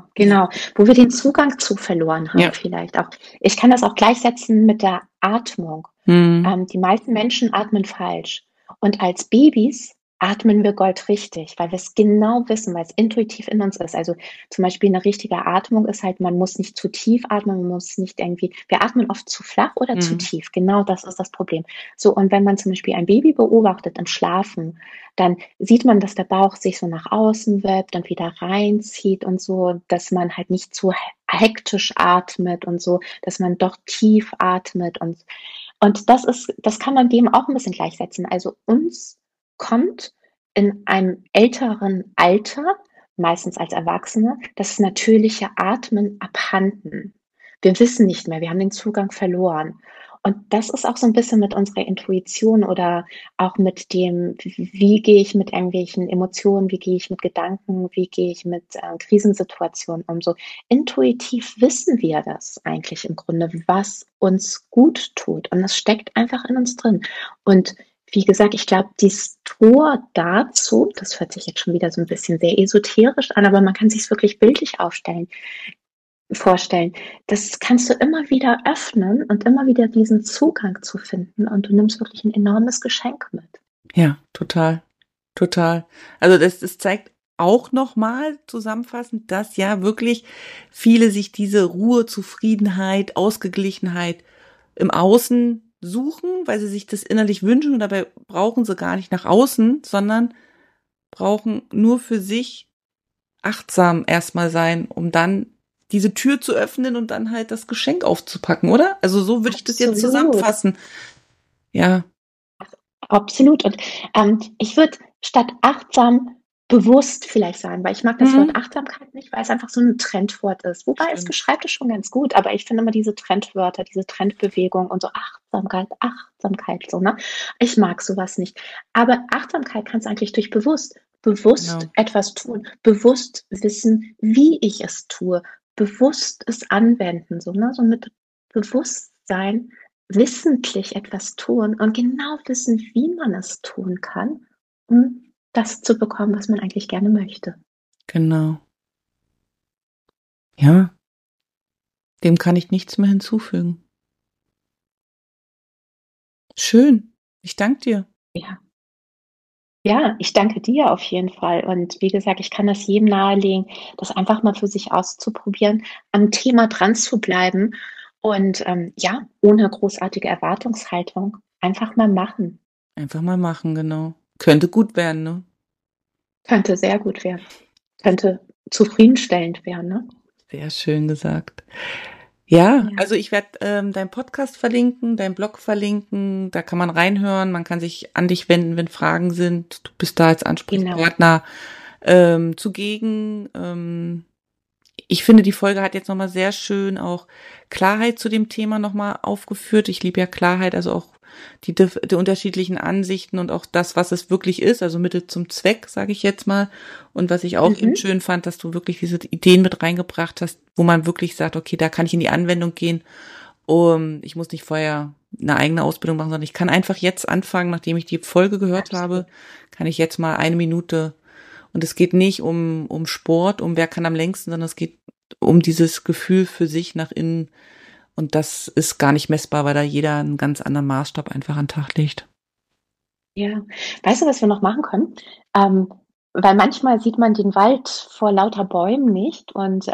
Wo wir den Zugang zu verloren haben vielleicht auch. Ich kann das auch gleichsetzen mit der Atmung. Die meisten Menschen atmen falsch. Und als Babys atmen wir goldrichtig, weil wir es genau wissen, weil es intuitiv in uns ist. Also zum Beispiel eine richtige Atmung ist halt, man muss nicht zu tief atmen, man muss nicht irgendwie, wir atmen oft zu flach oder zu tief. Genau das ist das Problem. So, und wenn man zum Beispiel ein Baby beobachtet im Schlafen, dann sieht man, dass der Bauch sich so nach außen wölbt und wieder reinzieht und so, dass man halt nicht zu hektisch atmet und so, dass man doch tief atmet. Und das kann man dem auch ein bisschen gleichsetzen. Also uns kommt in einem älteren Alter, meistens als Erwachsene, das natürliche Atmen abhanden. Wir wissen nicht mehr, wir haben den Zugang verloren. Und das ist auch so ein bisschen mit unserer Intuition oder auch mit dem, wie gehe ich mit irgendwelchen Emotionen, wie gehe ich mit Gedanken, wie gehe ich mit Krisensituationen um. So intuitiv wissen wir das eigentlich im Grunde, was uns gut tut. Und das steckt einfach in uns drin. Und wie gesagt, ich glaube, dieses Tor dazu, das hört sich jetzt schon wieder so ein bisschen sehr esoterisch an, aber man kann sich es wirklich bildlich vorstellen. Das kannst du immer wieder öffnen und immer wieder diesen Zugang zu finden, und du nimmst wirklich ein enormes Geschenk mit. Ja, total, total. Also das zeigt auch nochmal zusammenfassend, dass ja wirklich viele sich diese Ruhe, Zufriedenheit, Ausgeglichenheit im Außen suchen, weil sie sich das innerlich wünschen, und dabei brauchen sie gar nicht nach außen, sondern brauchen nur für sich achtsam erstmal sein, um dann diese Tür zu öffnen und dann halt das Geschenk aufzupacken, oder? Also so würde ich das jetzt zusammenfassen. Ja. Absolut. Und ich würde statt achtsam bewusst vielleicht sagen, weil ich mag das Wort Achtsamkeit nicht, weil es einfach so ein Trendwort ist. Wobei es beschreibt es schon ganz gut, aber ich finde immer diese Trendwörter, diese Trendbewegung und so Achtsamkeit, so, ne? Ich mag sowas nicht. Aber Achtsamkeit kannst du eigentlich durch bewusst etwas tun, bewusst wissen, wie ich es tue, bewusst es anwenden, so, ne? So mit Bewusstsein wissentlich etwas tun und genau wissen, wie man es tun kann, um das zu bekommen, was man eigentlich gerne möchte. Genau. Ja. Dem kann ich nichts mehr hinzufügen. Schön. Ich danke dir. Ja, ich danke dir auf jeden Fall. Und wie gesagt, ich kann das jedem nahelegen, das einfach mal für sich auszuprobieren, am Thema dran zu bleiben und ohne großartige Erwartungshaltung einfach mal machen. Einfach mal machen, genau. Könnte gut werden, ne? Könnte sehr gut werden. Könnte zufriedenstellend werden, ne? Sehr schön gesagt. Ja. Also ich werde deinen Podcast verlinken, deinen Blog verlinken, da kann man reinhören, man kann sich an dich wenden, wenn Fragen sind. Du bist da als Ansprechpartner zugegen. Ich finde, die Folge hat jetzt nochmal sehr schön auch Klarheit zu dem Thema nochmal aufgeführt. Ich liebe ja Klarheit, also auch die unterschiedlichen Ansichten und auch das, was es wirklich ist, also Mittel zum Zweck, sage ich jetzt mal. Und was ich auch eben schön fand, dass du wirklich diese Ideen mit reingebracht hast, wo man wirklich sagt, okay, da kann ich in die Anwendung gehen. Ich muss nicht vorher eine eigene Ausbildung machen, sondern ich kann einfach jetzt anfangen, nachdem ich die Folge gehört habe, kann ich jetzt mal 1 Minute. Und es geht nicht um Sport, um wer kann am längsten, sondern es geht um dieses Gefühl für sich nach innen. Und das ist gar nicht messbar, weil da jeder einen ganz anderen Maßstab einfach an den Tag legt. Ja, weißt du, was wir noch machen können? Weil manchmal sieht man den Wald vor lauter Bäumen nicht. Und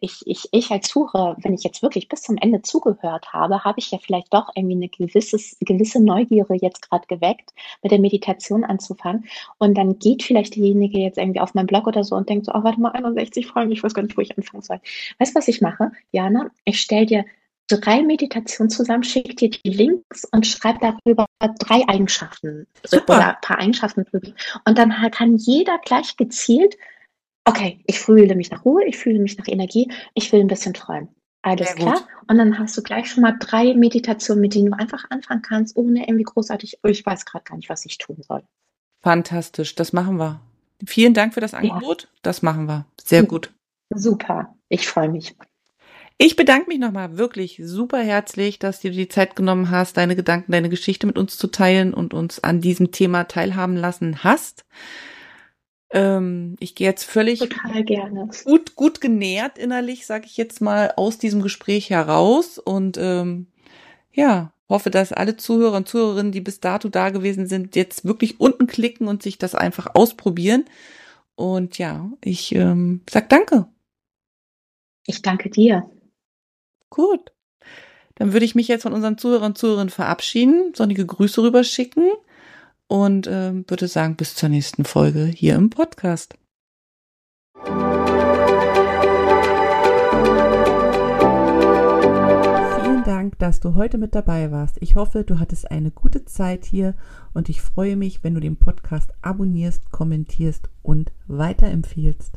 ich als Sucher, wenn ich jetzt wirklich bis zum Ende zugehört habe, habe ich ja vielleicht doch irgendwie eine gewisse Neugierde jetzt gerade geweckt, mit der Meditation anzufangen. Und dann geht vielleicht diejenige jetzt irgendwie auf meinen Blog oder so und denkt so, oh, warte mal, 61 Folgen, ich weiß gar nicht, wo ich anfangen soll. Weißt du, was ich mache, Jana? Ich stelle dir 3 Meditationen zusammen, schickt dir die Links und schreibt darüber 3 Eigenschaften. Super. Oder ein paar Eigenschaften. Und dann kann jeder gleich gezielt, okay, ich fühle mich nach Ruhe, ich fühle mich nach Energie, ich will ein bisschen träumen. Alles klar. Und dann hast du gleich schon mal 3 Meditationen, mit denen du einfach anfangen kannst, ohne irgendwie großartig, ich weiß gerade gar nicht, was ich tun soll. Fantastisch, das machen wir. Vielen Dank für das Angebot. Ja. Das machen wir. Sehr gut. Super, ich freue mich. Ich bedanke mich nochmal wirklich super herzlich, dass du dir die Zeit genommen hast, deine Gedanken, deine Geschichte mit uns zu teilen und uns an diesem Thema teilhaben lassen hast. Ich gehe jetzt völlig gut genährt innerlich, sage ich jetzt mal, aus diesem Gespräch heraus und hoffe, dass alle Zuhörer und Zuhörerinnen, die bis dato da gewesen sind, jetzt wirklich unten klicken und sich das einfach ausprobieren. Und ja, ich sag danke. Ich danke dir. Gut, dann würde ich mich jetzt von unseren Zuhörern und Zuhörerinnen verabschieden, sonnige Grüße rüberschicken und würde sagen, bis zur nächsten Folge hier im Podcast. Vielen Dank, dass du heute mit dabei warst. Ich hoffe, du hattest eine gute Zeit hier und ich freue mich, wenn du den Podcast abonnierst, kommentierst und weiterempfiehlst.